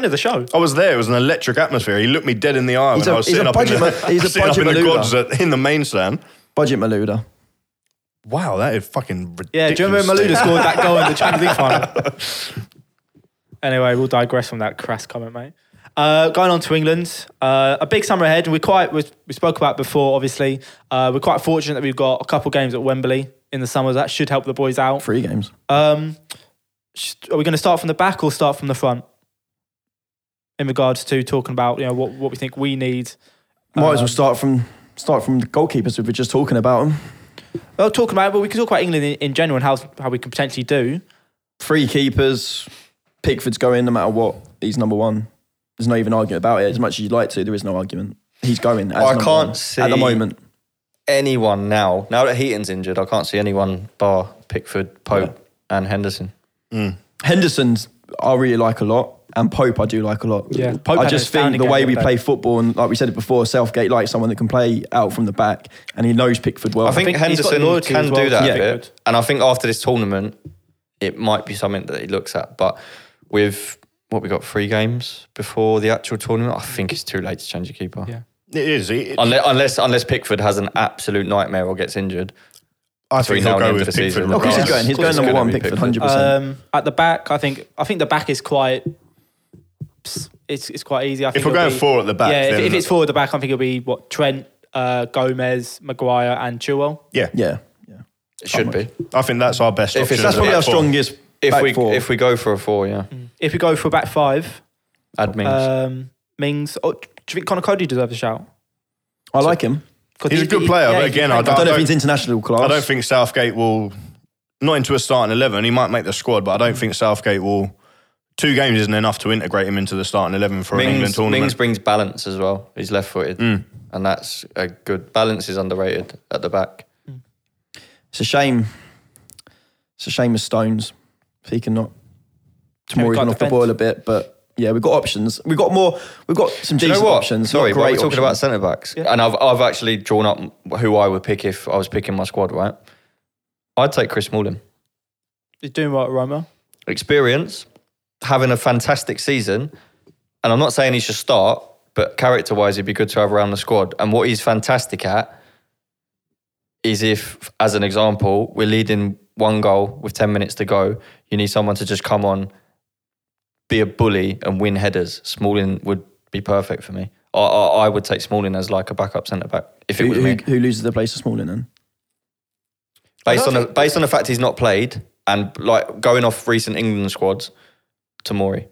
of the show. I was there. It was an electric atmosphere. He looked me dead in the eye when I was sitting up in the gods in the main stand. Budget Malouda. Wow, that is fucking ridiculous. Yeah, do you remember Malouda scored that goal in the Champions League final? Anyway, we'll digress from that crass comment, mate. Going on to England, a big summer ahead. We spoke about it before, obviously. We're quite fortunate that we've got a couple games at Wembley in the summer. That should help the boys out. 3 games. Are we going to start from the back or start from the front? In regards to talking about what we think we need Might as well start from the goalkeepers we were just talking about them. Well, talking about it, but we can talk about England in general and how we could potentially do. Three keepers, Pickford's going no matter what. He's number one. There's no even argument about it. As much as you'd like to, there is no argument. He's going. I can't see at the moment anyone now that Heaton's injured. I can't see anyone bar Pickford, Pope, and Henderson. Mm. Henderson's I really like a lot, and Pope I do like a lot. Yeah, Pope I just think the way we play football, and like we said it before, Southgate likes someone that can play out from the back, and he knows Pickford well. I think Henderson can do that bit, and I think after this tournament, it might be something that he looks at. But with what we got, 3 games before the actual tournament, I think it's too late to change a keeper. Yeah, it is. Unless Pickford has an absolute nightmare or gets injured. I think he'll go with Pickford. Of course he's going number one, Pickford, 100%. At the back, I think the back is quite. It's quite easy. I think if we're going four at the back, yeah. Then if it's four at the back, I think it'll be Trent, Gomez, Maguire, and Chilwell. Yeah. It should be. I think that's our best option. That's probably our strongest. If we go for a 4, yeah. Mm. If we go for a back 5, add Mings. Do you think Conor Cody deserves a shout? I like him. He's a good player, but again, I don't know if he's international class. I don't think Southgate will, not into a starting 11, he might make the squad, but I don't think Southgate will. 2 games isn't enough to integrate him into the starting 11 for an England tournament. Mings brings balance as well. He's left-footed, and that's a good balance. Is underrated at the back. Mm. It's a shame. It's a shame with Stones. If he cannot, tomorrow he's off the boil a bit, but. Yeah, we've got options. We've got some decent options. Sorry, but we're talking about centre-backs. Yeah. And I've actually drawn up who I would pick if I was picking my squad, right? I'd take Chris Smalling. He's doing right at Roma. Experience, having a fantastic season. And I'm not saying he should start, but character-wise, he'd be good to have around the squad. And what he's fantastic at is if, as an example, we're leading 1 goal with 10 minutes to go, you need someone to just come on, be a bully and win headers. Smalling would be perfect for me. I would take Smalling as like a backup centre back. If it was me, who loses the place to Smalling then? Based on the fact he's not played and like going off recent England squads, Tomori.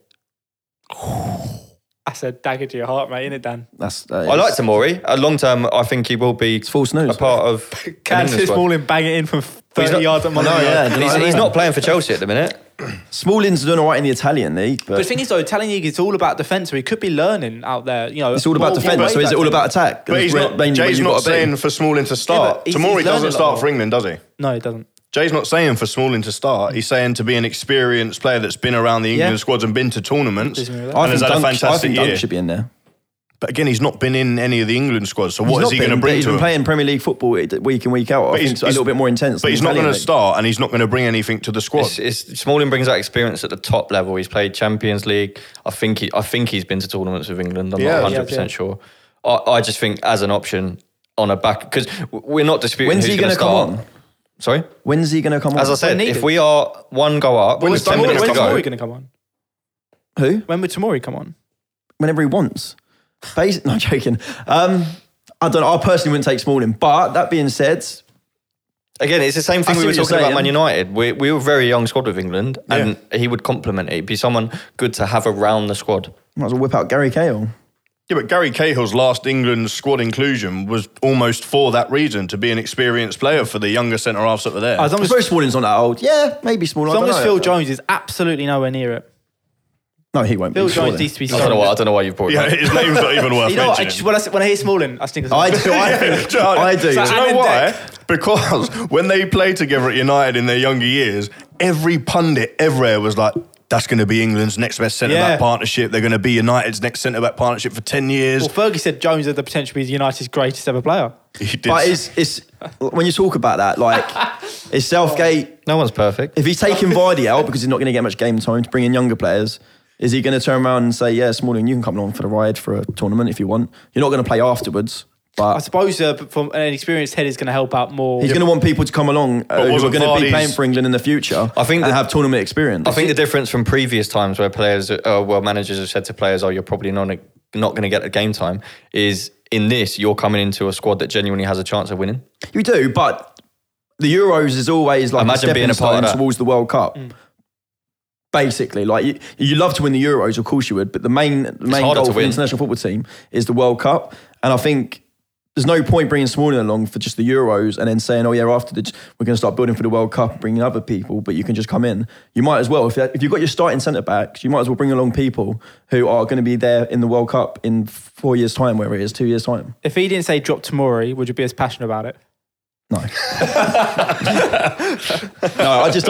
That's a dagger to your heart, mate, isn't it, Dan? I like Tomori. Long term, I think he will be. It's false news. A part of. Can Smalling bang it in from 30 yards at Monaco? He's not playing for Chelsea at the minute. Smalling's doing all right in the Italian league. But the thing is, though, Italian league is all about defence, so he could be learning out there. You know, it's all about defence, so is it all about attack? But he's not, Jay's not saying for Smalling to start. Tomori doesn't start for England, does he? No, he doesn't. Jay's not saying for Smalling to start. He's saying to be an experienced player that's been around the England squads and been to tournaments. I think Dunk should be in there. But again, he's not been in any of the England squads, so what is he going to bring to him? He's been playing Premier League football week in, week out. I think it's a little bit more intense. But he's not going to start, and he's not going to bring anything to the squad. Smalling brings that experience at the top level. He's played Champions League. I think he's been to tournaments with England. I'm not 100% sure. I just think as an option on a back, because we're not disputing when's he going to come on. Sorry? When's he going to come on? As I said, if we are 1 goal up, when's Tomori going to come on? Who? When would Tomori come on? Whenever he wants. Not joking. I don't know. I personally wouldn't take Smalling. But that being said, again, it's the same thing we were talking about Man United. We were a very young squad with England, and he would complement it. He'd be someone good to have around the squad. Might as well whip out Gary Cahill. Yeah, but Gary Cahill's last England squad inclusion was almost for that reason, to be an experienced player for the younger centre-halves that were there. As long as Smalling's not that old, yeah, maybe Smalling. As long as Phil Jones is absolutely nowhere near it. No, he won't. Phil Jones needs to be. I don't know why you've brought him. Yeah, his name's not even worth mentioning. When I hear Smalling, I think. I do. So you know why? Because when they played together at United in their younger years, every pundit everywhere was like, "That's going to be England's next best centre-back partnership. They're going to be United's next centre-back partnership for 10 years." Well, Fergie said Jones had the potential to be United's greatest ever player. He did. But it's when you talk about that, like, it's Southgate. No one's perfect. If he's taking Vardy out because he's not going to get much game time to bring in younger players. Is he going to turn around and say, "Yeah, Smalling, you can come along for the ride for a tournament if you want. You're not going to play afterwards." But I suppose from an experienced head is going to help out more. He's going to want people to come along who are going to be playing for England in the future and have tournament experience. I think the difference from previous times where managers have said to players, "Oh, you're probably not going to get the game time," is in this, you're coming into a squad that genuinely has a chance of winning. You do, but the Euros is always like a stepping stone towards the World Cup. Mm. Basically, like you love to win the Euros, of course you would, but the main goal for the international football team is the World Cup. And I think there's no point bringing Smalling along for just the Euros and then saying, oh yeah, after we're going to start building for the World Cup and bringing other people, but you can just come in. You might as well, if you've got your starting centre-backs, you might as well bring along people who are going to be there in the World Cup in 4 years' time, wherever it is, 2 years' time. If he didn't say drop Tomori, would you be as passionate about it? No. I just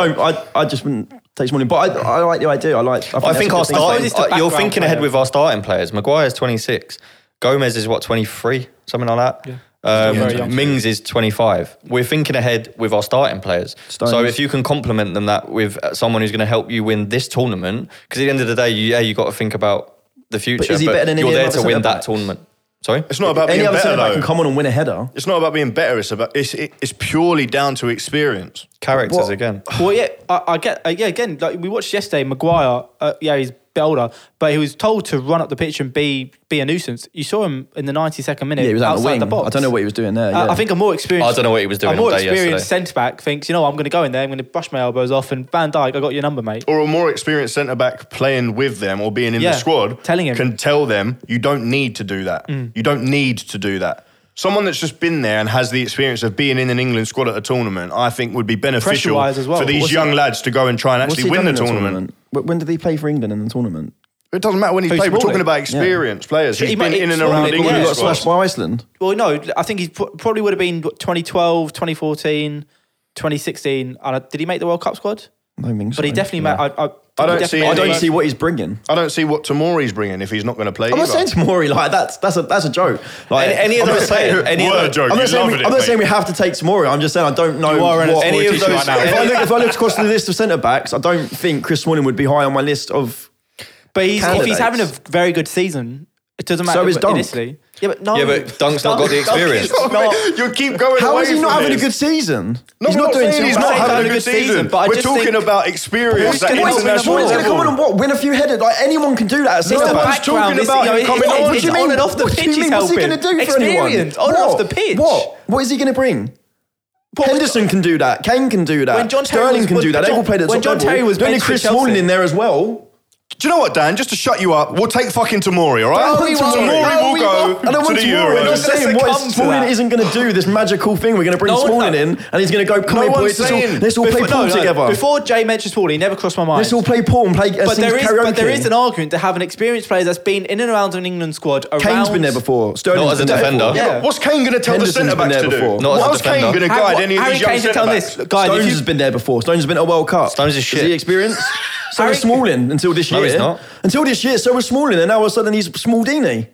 wouldn't take Smalling. But I like the idea. I think our starting... You're thinking ahead with our starting players. Maguire's 26. Gomez is, 23? Something like that. Yeah. Mings is 25. We're thinking ahead with our starting players. So if you can complement them that with someone who's going to help you win this tournament, because at the end of the day, you've got to think about the future. But is he better than you're there to win that tournament. Sorry? It's not about being better, though. Any other can come on and win a header. It's not about being better. It's purely down to experience. Characters again. Well, yeah, I get... yeah, again, like we watched yesterday, Maguire, he's older, but he was told to run up the pitch and be a nuisance. You saw him in the 92nd minute. Yeah, he was outside the box. I don't know what he was doing there. Yeah. I think a more experienced centre-back thinks, I'm going to go in there, I'm going to brush my elbows off, and Van Dijk, I got your number, mate. Or a more experienced centre-back playing with them or being in the squad can tell them, you don't need to do that. Mm. You don't need to do that. Someone that's just been there and has the experience of being in an England squad at a tournament, I think would be beneficial for these young lads to go and try and actually win the tournament. When did he play for England in the tournament? It doesn't matter when he played. We're talking about experienced players. He's been in and around England. He got smashed by Iceland. Well, no, I think he probably would have been 2012, 2014, 2016. Did he make the World Cup squad? I don't think so. But he definitely made... I don't see what he's bringing. I don't see what Tomori's bringing if he's not going to play. I'm not saying Tomori, like that's a joke. Like any of those players, a joke. I'm not saying we have to take Tomori. I'm just saying I don't know what any of those. Right now. If I looked across the list of centre backs, I don't think Chris Smalling would be high on my list of. But if he's having a very good season, it doesn't matter. So is Dunk. Initially. Yeah, but no. Yeah, but Dunk's not got the experience. You keep going. How is he not having a good season? No, he's not having a good season. But we're talking about experience. Win a few headers. Like anyone can do that. No, I'm talking about coming on. What do you mean? On and off the pitch is helping. What's he going to do for anyone? Experience on and off the pitch. What is he going to bring? Henderson can do that. Kane can do that. Sterling can do that. They all played at the top level. When John Terry was benched for Chelsea, Chris Smalling in there as well. Do you know what, Dan? Just to shut you up, we'll take fucking Tomori, all right? Tomori will go to the Euros. I'm saying what Smalling isn't going to do this magical thing. We're going to bring Smalling in and he's going to go, come here, boys, let's all play pool together. Before Jay mentioned Smalling, he never crossed my mind. Let's all play pool and play karaoke. But there is an argument to have an experienced player that's been in and around an England squad. Kane's been there before. Sterling's not as a defender. Yeah. What's Kane going to tell the centre-backs to do? How's Kane going to guide any of these young centre-backs? Stones has been there before. Stones has been at a World Cup. Stones is shit. Is he experienced? So was Smalling until this year. No, he's not. Until this year, so was Smalling, and now all of a sudden he's Smaldini.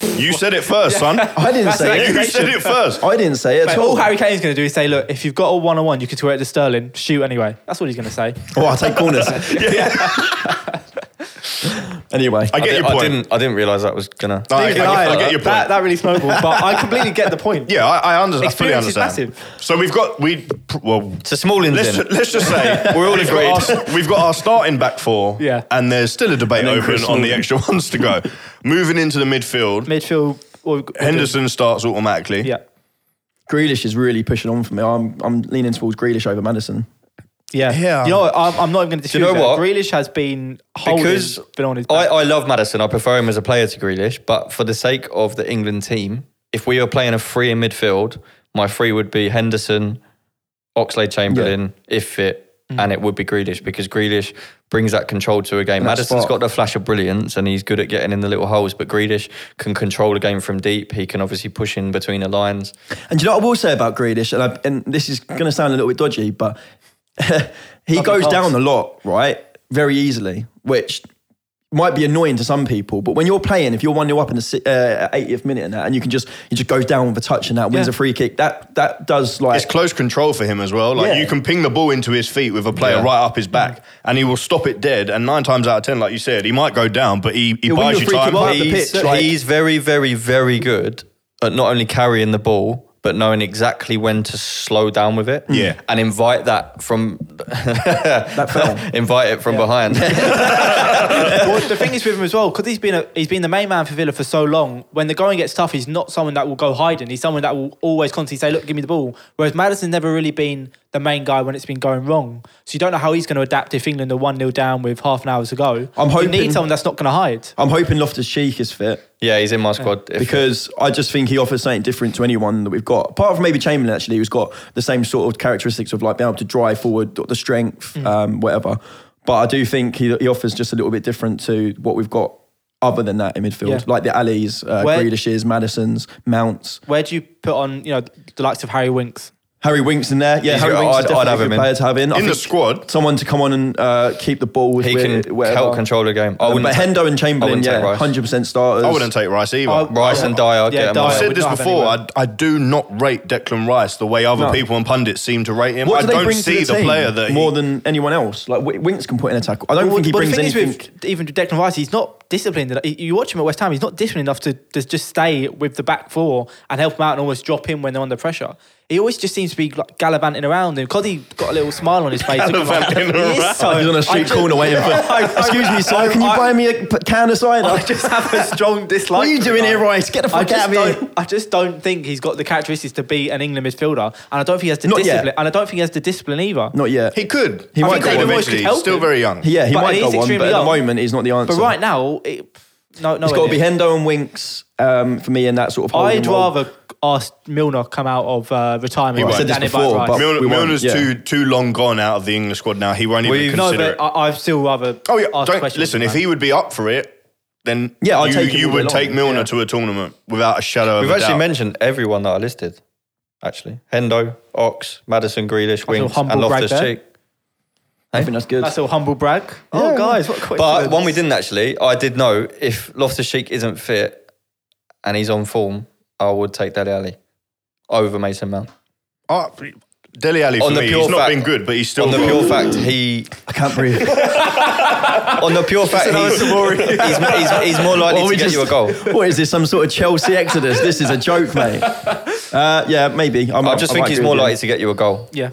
You said it first, son. I didn't say it. You said it first. I didn't say it at all. All Harry Kane's going to do is say, look, if you've got a one-on-one, you could throw it to Sterling, shoot anyway. That's what he's going to say. Oh, I'll take corners. Anyway. I get your point. I didn't realise that was going to... I get your point. That really snowballed, but I completely get the point. Yeah, I fully understand. Experience is massive. So we've got... It's a small incident. Let's just say... we're all agreed. We've got our starting back four, and there's still a debate open on the extra ones to go. Moving into the midfield... Henderson starts automatically. Yeah. Grealish is really pushing on for me. I'm leaning towards Grealish over Maddison. Yeah. You know what? I'm not even going to dispute that. Grealish has been holding, been on his back. I love Maddison. I prefer him as a player to Grealish. But for the sake of the England team, if we were playing a three in midfield, my three would be Henderson, Oxlade-Chamberlain, if fit, and it would be Grealish, because Grealish brings that control to a game. Maddison's got the flash of brilliance and he's good at getting in the little holes, but Grealish can control the game from deep. He can obviously push in between the lines. And you know what I will say about Grealish, and this is going to sound a little bit dodgy, but... he goes down a lot, right? Very easily, which might be annoying to some people, but when you're playing, if you're 1-0 up in the 80th minute and that, and he just goes down with a touch and that wins a free kick, that does like... It's close control for him as well. Like you can ping the ball into his feet with a player right up his back and he will stop it dead, and 9 times out of 10, like you said, he might go down, but he buys you time. He's very, very, very good at not only carrying the ball, but knowing exactly when to slow down with it and invite that from... invite it from behind. the thing is with him as well, because he's been the main man for Villa for so long, when the going gets tough, he's not someone that will go hiding. He's someone that will always constantly say, look, give me the ball. Whereas Maddison's never really been the main guy when it's been going wrong. So you don't know how he's going to adapt if England are 1-0 down with half an hour to go. You need someone that's not going to hide. I'm hoping Loftus-Cheek is fit. Yeah, he's in my squad. Yeah. Because I just think he offers something different to anyone that we've got. Apart from maybe Chamberlain, actually, who's got the same sort of characteristics of like being able to drive forward, the strength, whatever. But I do think he offers just a little bit different to what we've got other than that in midfield. Yeah. Like the Allies, Grealish's, Maddison's, Mounts. Where do you put on, the likes of Harry Winks? Harry Winks in there. Yeah, Harry Winks I'd have him in. To have in the squad. Someone to come on and keep the ball. He can help control the game. But Hendo and Chamberlain, 100% starters. I wouldn't take Rice either. Rice and Dyer. Yeah, I've said this before. I do not rate Declan Rice the way other people and pundits seem to rate him. I don't see the player that more than anyone else. Like Winks can put in a tackle. I don't think he brings anything. Even Declan Rice, he's not disciplined. You watch him at West Ham, he's not disciplined enough to just stay with the back four and help them out and almost drop him when they're under pressure. He always just seems to be gallivanting around. And Coddy got a little smile on his face. Gallivanting around. So he's on a street corner waiting for. Excuse me, sir. Can you buy me a can of cider? I just have a strong dislike. What are you doing here, Rice? Get the fuck out of here. I just don't think he's got the characteristics to be an England midfielder, and I don't think he has the discipline. And I don't think he has the discipline either. Not yet. He could. He might go eventually. He's still very young. Yeah, he might go one, but at the moment, he's not the answer. But right now, no. It's got to be Hendo and Winks for me in that sort of. I'd rather asked Milner come out of retirement. I said this before, but Milner's too long gone out of the English squad now. He won't even consider it. I'd still rather ask questions. Listen, if he would be up for it, then you would take Milner to a tournament without a shadow of a doubt. We've actually mentioned everyone that I listed, actually. Hendo, Ox, Maddison, Grealish, Winks, and Loftus-Cheek. I think that's good. That's all humble brag. Oh, guys, what a quick But one we didn't actually, I did know, if Loftus-Cheek isn't fit and he's on form, I would take Dele Alli over Mason Mount. Dele Alli for me, he's not been good, but he's still... On the pure fact, he... I can't breathe. On the pure fact, he's more likely to get you a goal. What is this, some sort of Chelsea exodus? This is a joke, mate. Yeah, maybe. I think he's more likely to get you a goal. Yeah.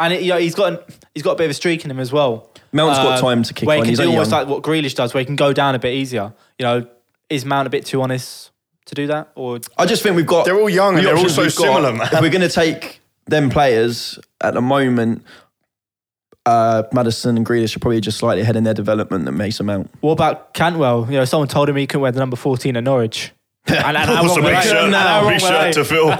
And he's got a bit of a streak in him as well. Mount's got time to kick on. Where he can do almost like what Grealish does, where he can go down a bit easier. Is Mount a bit too honest to do that? Or I just think we've got... They're all young and they're all so similar, man. If we're going to take them players at the moment, Maddison and Grealish are probably just slightly ahead in their development than Mason Mount. What about Cantwell? Someone told him he couldn't wear the number 14 at Norwich. Big shirt to fill.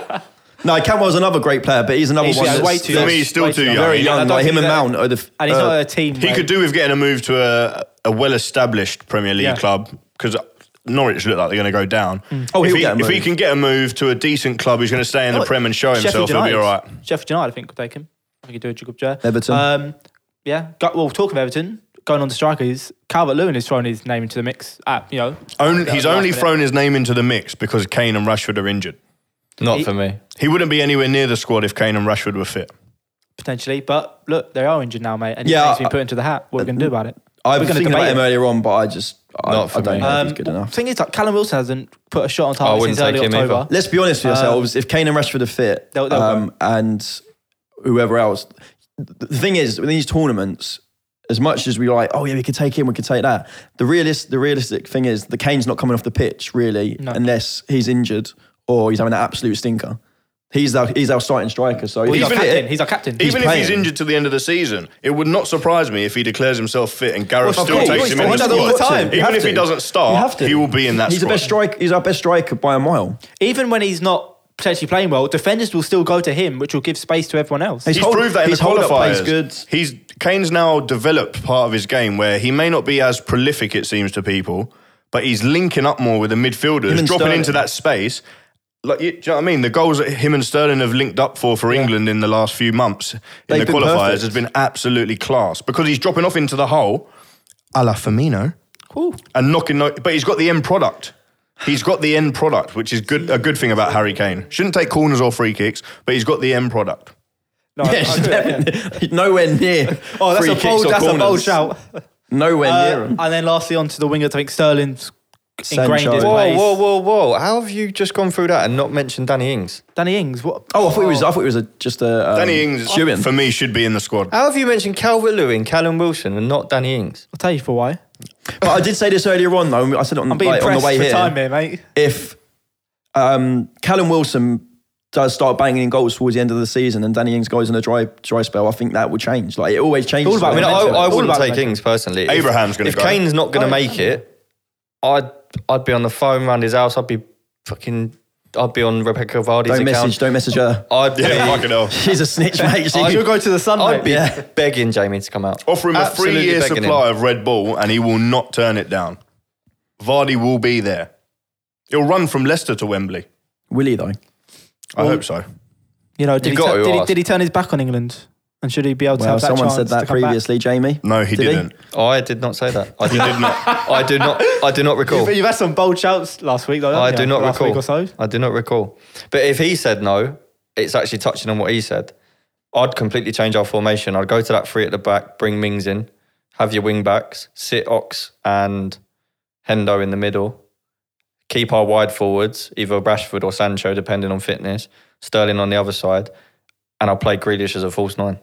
No, Cantwell's another great player, but he's one. Yeah, way too young. For me, he's still too young. Very young. Like him and Mount are the... And he's not a team. He could do with getting a move to a well-established Premier League club, because Norwich look like they're going to go down. If he can get a move to a decent club who's going to stay in the Prem and show himself, he'll be all right. Sheffield United, I think, could take him. I think he'd do a jig up there. Everton. Talking of Everton, going on to strikers, Calvert-Lewin has thrown his name into the mix. He's only thrown his name into the mix because Kane and Rashford are injured. Not for me. He wouldn't be anywhere near the squad if Kane and Rashford were fit. Potentially, but look, they are injured now, mate. And he's been put into the hat. What are we going to do about it? I was thinking about him earlier on, but I don't know if he's good enough. The thing is, Callum Wilson hasn't put a shot on target since early October. Either. Let's be honest with ourselves. If Kane and Rashford are fit, they'll and whoever else... The thing is, with these tournaments, as much as we like, we could take him, we could take that, the realistic thing is the Kane's not coming off the pitch, really, unless he's injured or he's having an absolute stinker. He's our starting striker, so he's our captain. Even if he's injured to the end of the season, it would not surprise me if he declares himself fit and Gareth still takes him in the squad. All the time. Even if he doesn't start, he will be in that squad. He's our best striker by a mile. Even when he's not potentially playing well, defenders will still go to him, which will give space to everyone else. He's proved that in the qualifiers. Kane's now developed part of his game where he may not be as prolific, it seems to people, but he's linking up more with the midfielders, dropping into that space. Like, do you know what I mean? The goals that him and Sterling have linked up for England in the last few months in the qualifiers has been absolutely class, because he's dropping off into the hole a la Firmino and knocking... But he's got the end product. He's got the end product, which is a good thing about Harry Kane. Shouldn't take corners or free kicks, but he's got the end product. No, nowhere near free kicks or corners. That's a bold shout. Nowhere near him. And then lastly, on to the wingers, I think Sterling's ingrained in place. Whoa! How have you just gone through that and not mentioned Danny Ings? Danny Ings? What? Oh, I thought it was just a Danny Ings for me should be in the squad. How have you mentioned Calvert-Lewin, Callum Wilson, and not Danny Ings? I'll tell you for why. But I did say this earlier on, though. I said it on, on the way here. I'm being pressed for time here, mate. If Callum Wilson does start banging in goals towards the end of the season and Danny Ings goes on a dry spell, I think that will change. Like, it always changes. All about, I wouldn't take Ings personally. Abraham's going to go. If Kane's not going to make it, I'd be on the phone round his house. I'd be on Rebecca Vardy's account. Don't message her. Fucking hell. She's a snitch, mate. She'll go to the sun, mate. I'd be begging Jamie to come out. Offer him a 3-year supply of Red Bull and he will not turn it down. Vardy will be there. He'll run from Leicester to Wembley. Will he, though? I hope so. You know, did he turn his back on England? And should he be able to have that chance? Someone said that previously, Jamie. No, he didn't. I did not say that. I do not recall. You've had some bold shouts last week, though. I do not recall. Last week or so. I do not recall. But if he said no, it's actually touching on what he said. I'd completely change our formation. I'd go to that three at the back, bring Mings in, have your wing backs, sit Ox and Hendo in the middle, keep our wide forwards, either Rashford or Sancho, depending on fitness, Sterling on the other side, and I'll play Grealish as a false nine.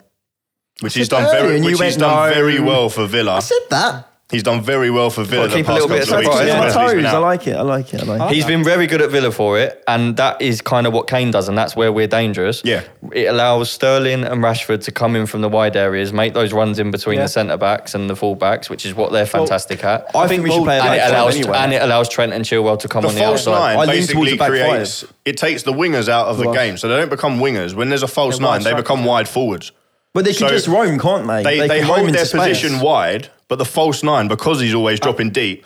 Which he's done very well for Villa. I said that. He's done very well for Villa. Keep a little bit of surprise. I like it. He's been very good at Villa for it, and that is kind of what Kane does, and that's where we're dangerous. Yeah. It allows Sterling and Rashford to come in from the wide areas, make those runs in between the centre-backs and the full-backs, which is what they're fantastic at. I think we should play and it allows Trent and Chilwell to come on the outside. The false nine basically creates... It takes the wingers out of the game, so they don't become wingers. When there's a false nine, they become wide forwards. But they can just roam, can't they? They can hold their position wide, but the false nine, because he's always dropping deep,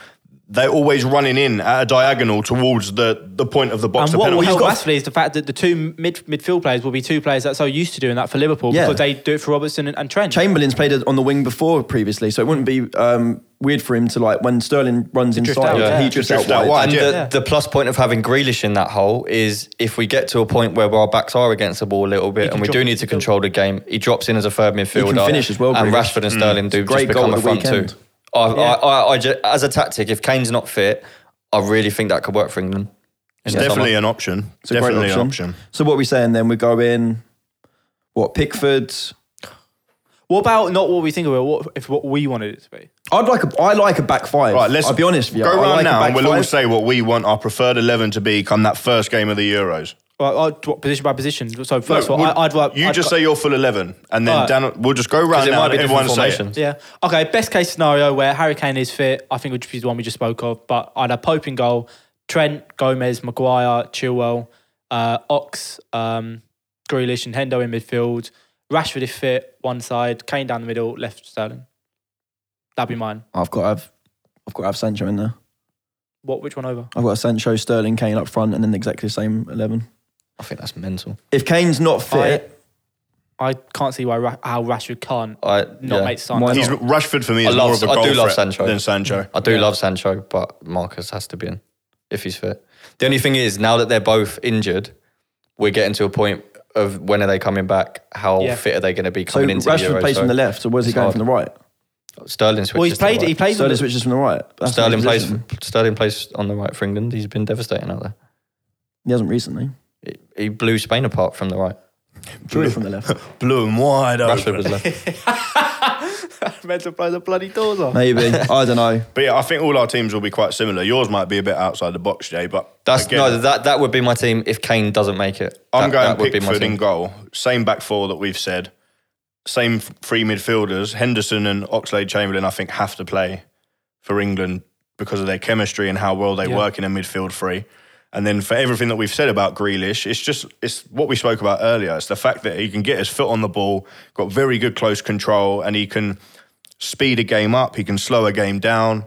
they're always running in at a diagonal towards the point of the box. And what will help massively is the fact that the two midfield players will be two players that's so used to doing that for Liverpool because they do it for Robertson and Trent. Chamberlain's played on the wing before previously, so it wouldn't be weird for him to, like, when Sterling runs inside, he drifts out wide. And the plus point of having Grealish in that hole is if we get to a point where our backs are against the ball a little bit and we do need to control the game, he drops in as a third midfielder. He can finish as well, and Grealish. Rashford and Sterling do just become a front two. I just, as a tactic, if Kane's not fit, I really think that could work for England. It's definitely an option. It's definitely an option. So what are we saying then? We go in, Pickford? What about not what we think of it, what we wanted it to be? I like a back five. Right, I'll be honest with you. Go round now and we'll all say what we want our preferred 11 to be come that first game of the Euros. What, position by position? So first of all, I'd like... You just say your full 11 and then Dan, we'll just go round now and everyone say it. Yeah. Okay, best case scenario where Harry Kane is fit, I think would be the one we just spoke of, but I'd have Pope in goal, Trent, Gomez, Maguire, Chilwell, Ox, Grealish and Hendo in midfield, Rashford if fit, one side, Kane down the middle, left Sterling. That'd be mine. I've got to have Sancho in there. Which one over? I've got Sancho, Sterling, Kane up front and then exactly the same 11. I think that's mental. If Kane's not fit... I can't see how Rashford can't make Sancho. Rashford for me is more of a goal threat than Sancho. I do love Sancho, but Marcus has to be in if he's fit. The only thing is, now that they're both injured, we're getting to a point of when are they coming back, how fit are they going to be coming into the Euros. So Rashford plays from the left, so where's he going from the right? Sterling switches. Well, Sterling switches from the right. Sterling plays on the right for England. He's been devastating out there. He hasn't recently. He blew Spain apart from the right. Blew from the left. Blew him wide open. Rashford was left. Meant to blow the bloody doors off. Maybe. I don't know. But yeah, I think all our teams will be quite similar. Yours might be a bit outside the box, Jay, but... That would be my team if Kane doesn't make it. I'm going Pickford in goal. Same back four that we've said. Same three midfielders. Henderson and Oxlade-Chamberlain, I think, have to play for England because of their chemistry and how well they work in a midfield three. And then for everything that we've said about Grealish, it's what we spoke about earlier. It's the fact that he can get his foot on the ball, got very good close control, and he can speed a game up, he can slow a game down.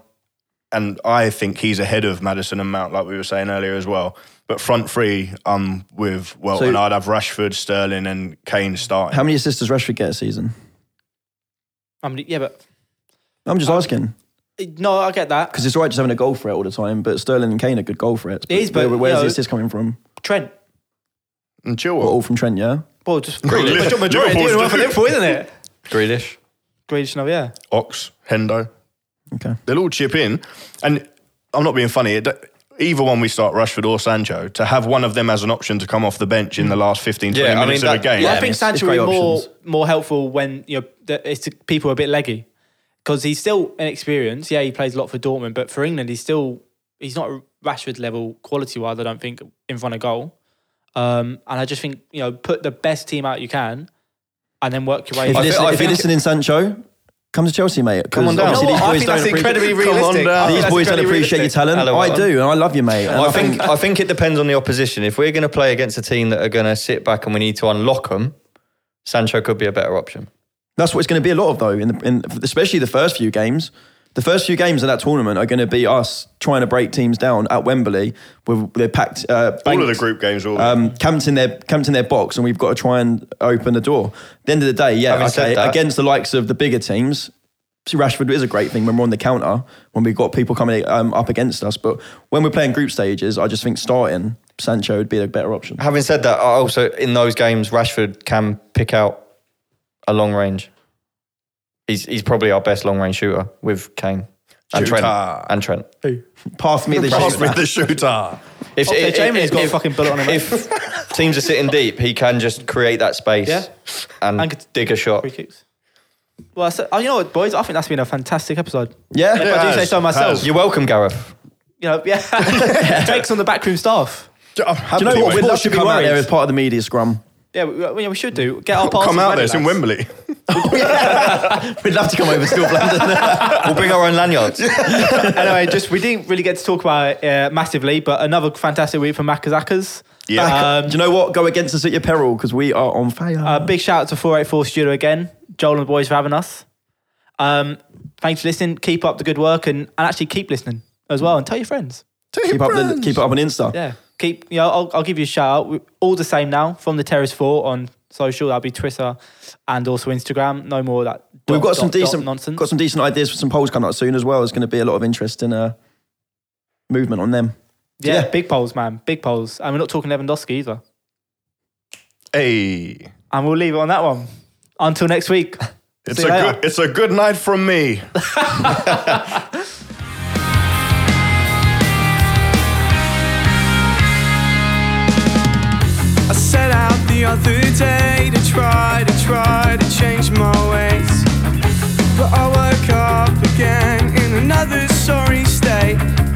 And I think he's ahead of Maddison and Mount, like we were saying earlier as well. But front three, with Welton, I'd have Rashford, Sterling and Kane starting. How many assists does Rashford get a season? I'm just asking. No, I get that. Because it's all right just having a goal for it all the time, but Sterling and Kane are good goal for it. It is, but where's the assist coming from? Trent. And Chilwell. Well, all from Trent, yeah? Well, just... Grealish. Majority doing well for Liverpool, isn't it? Grealish. Grealish, no, yeah. Ox, Hendo. Okay. They'll all chip in. And I'm not being funny. Either one we start, Rashford or Sancho, to have one of them as an option to come off the bench in the last 15, 20 minutes of a game. Yeah, I think Sancho would be more helpful when people are a bit leggy. because he's still inexperienced. Yeah, he plays a lot for Dortmund, but for England, he's not Rashford level quality-wise, I don't think, in front of goal. And I just think, you know, put the best team out you can and then work your way. If Edison and Sancho come to Chelsea, mate. Come on down. I think that's incredibly realistic. These boys don't appreciate your talent. I do, and I love you, mate. I think it depends on the opposition. If we're going to play against a team that are going to sit back and we need to unlock them, Sancho could be a better option. That's what it's going to be a lot of, though, especially the first few games. The first few games of that tournament are going to be us trying to break teams down at Wembley. They're packed. All of the group games, camped in their box, and we've got to try and open the door. At the end of the day, against the likes of the bigger teams, Rashford is a great thing when we're on the counter, when we've got people coming up against us. But when we're playing group stages, I just think starting Sancho would be a better option. Having said that, also in those games, Rashford can pick out a long range. He's probably our best long-range shooter with Kane and Trent. Who? Pass me the shooter. If Jamie's got a fucking bullet on him. If teams are sitting deep, he can just create that space and dig a shot. Free kicks. Well, you know what, boys? I think that's been a fantastic episode. Yeah. I do say so myself. You're welcome, Gareth. You know, takes on the backroom staff. Do you know what? We should come out there as part of the media scrum. Yeah, we should do. Get our passes. Come out there, it's in Wembley. We'd love to come over to London. We'll bring our own lanyards. Anyway, we didn't really get to talk about it massively, but another fantastic week for Macazakas. Yeah. Do you know what? Go against us at your peril, because we are on fire. Big shout out to 484 Studio again. Joel and the boys for having us. Thanks for listening. Keep up the good work and actually keep listening as well, and tell your friends. Keep it up on Insta. Yeah. I'll give you a shout out. We're all the same now from the Terrace 4 on social. That'll be Twitter and also Instagram. No more of that. We've got some decent ideas for some polls coming up soon as well. There's going to be a lot of interest in movement on them. Yeah, big polls, man. Big polls. And we're not talking Lewandowski either. Hey. And we'll leave it on that one. Until next week. It's a good night from me. I set out the other day to try to change my ways, but I woke up again in another sorry state.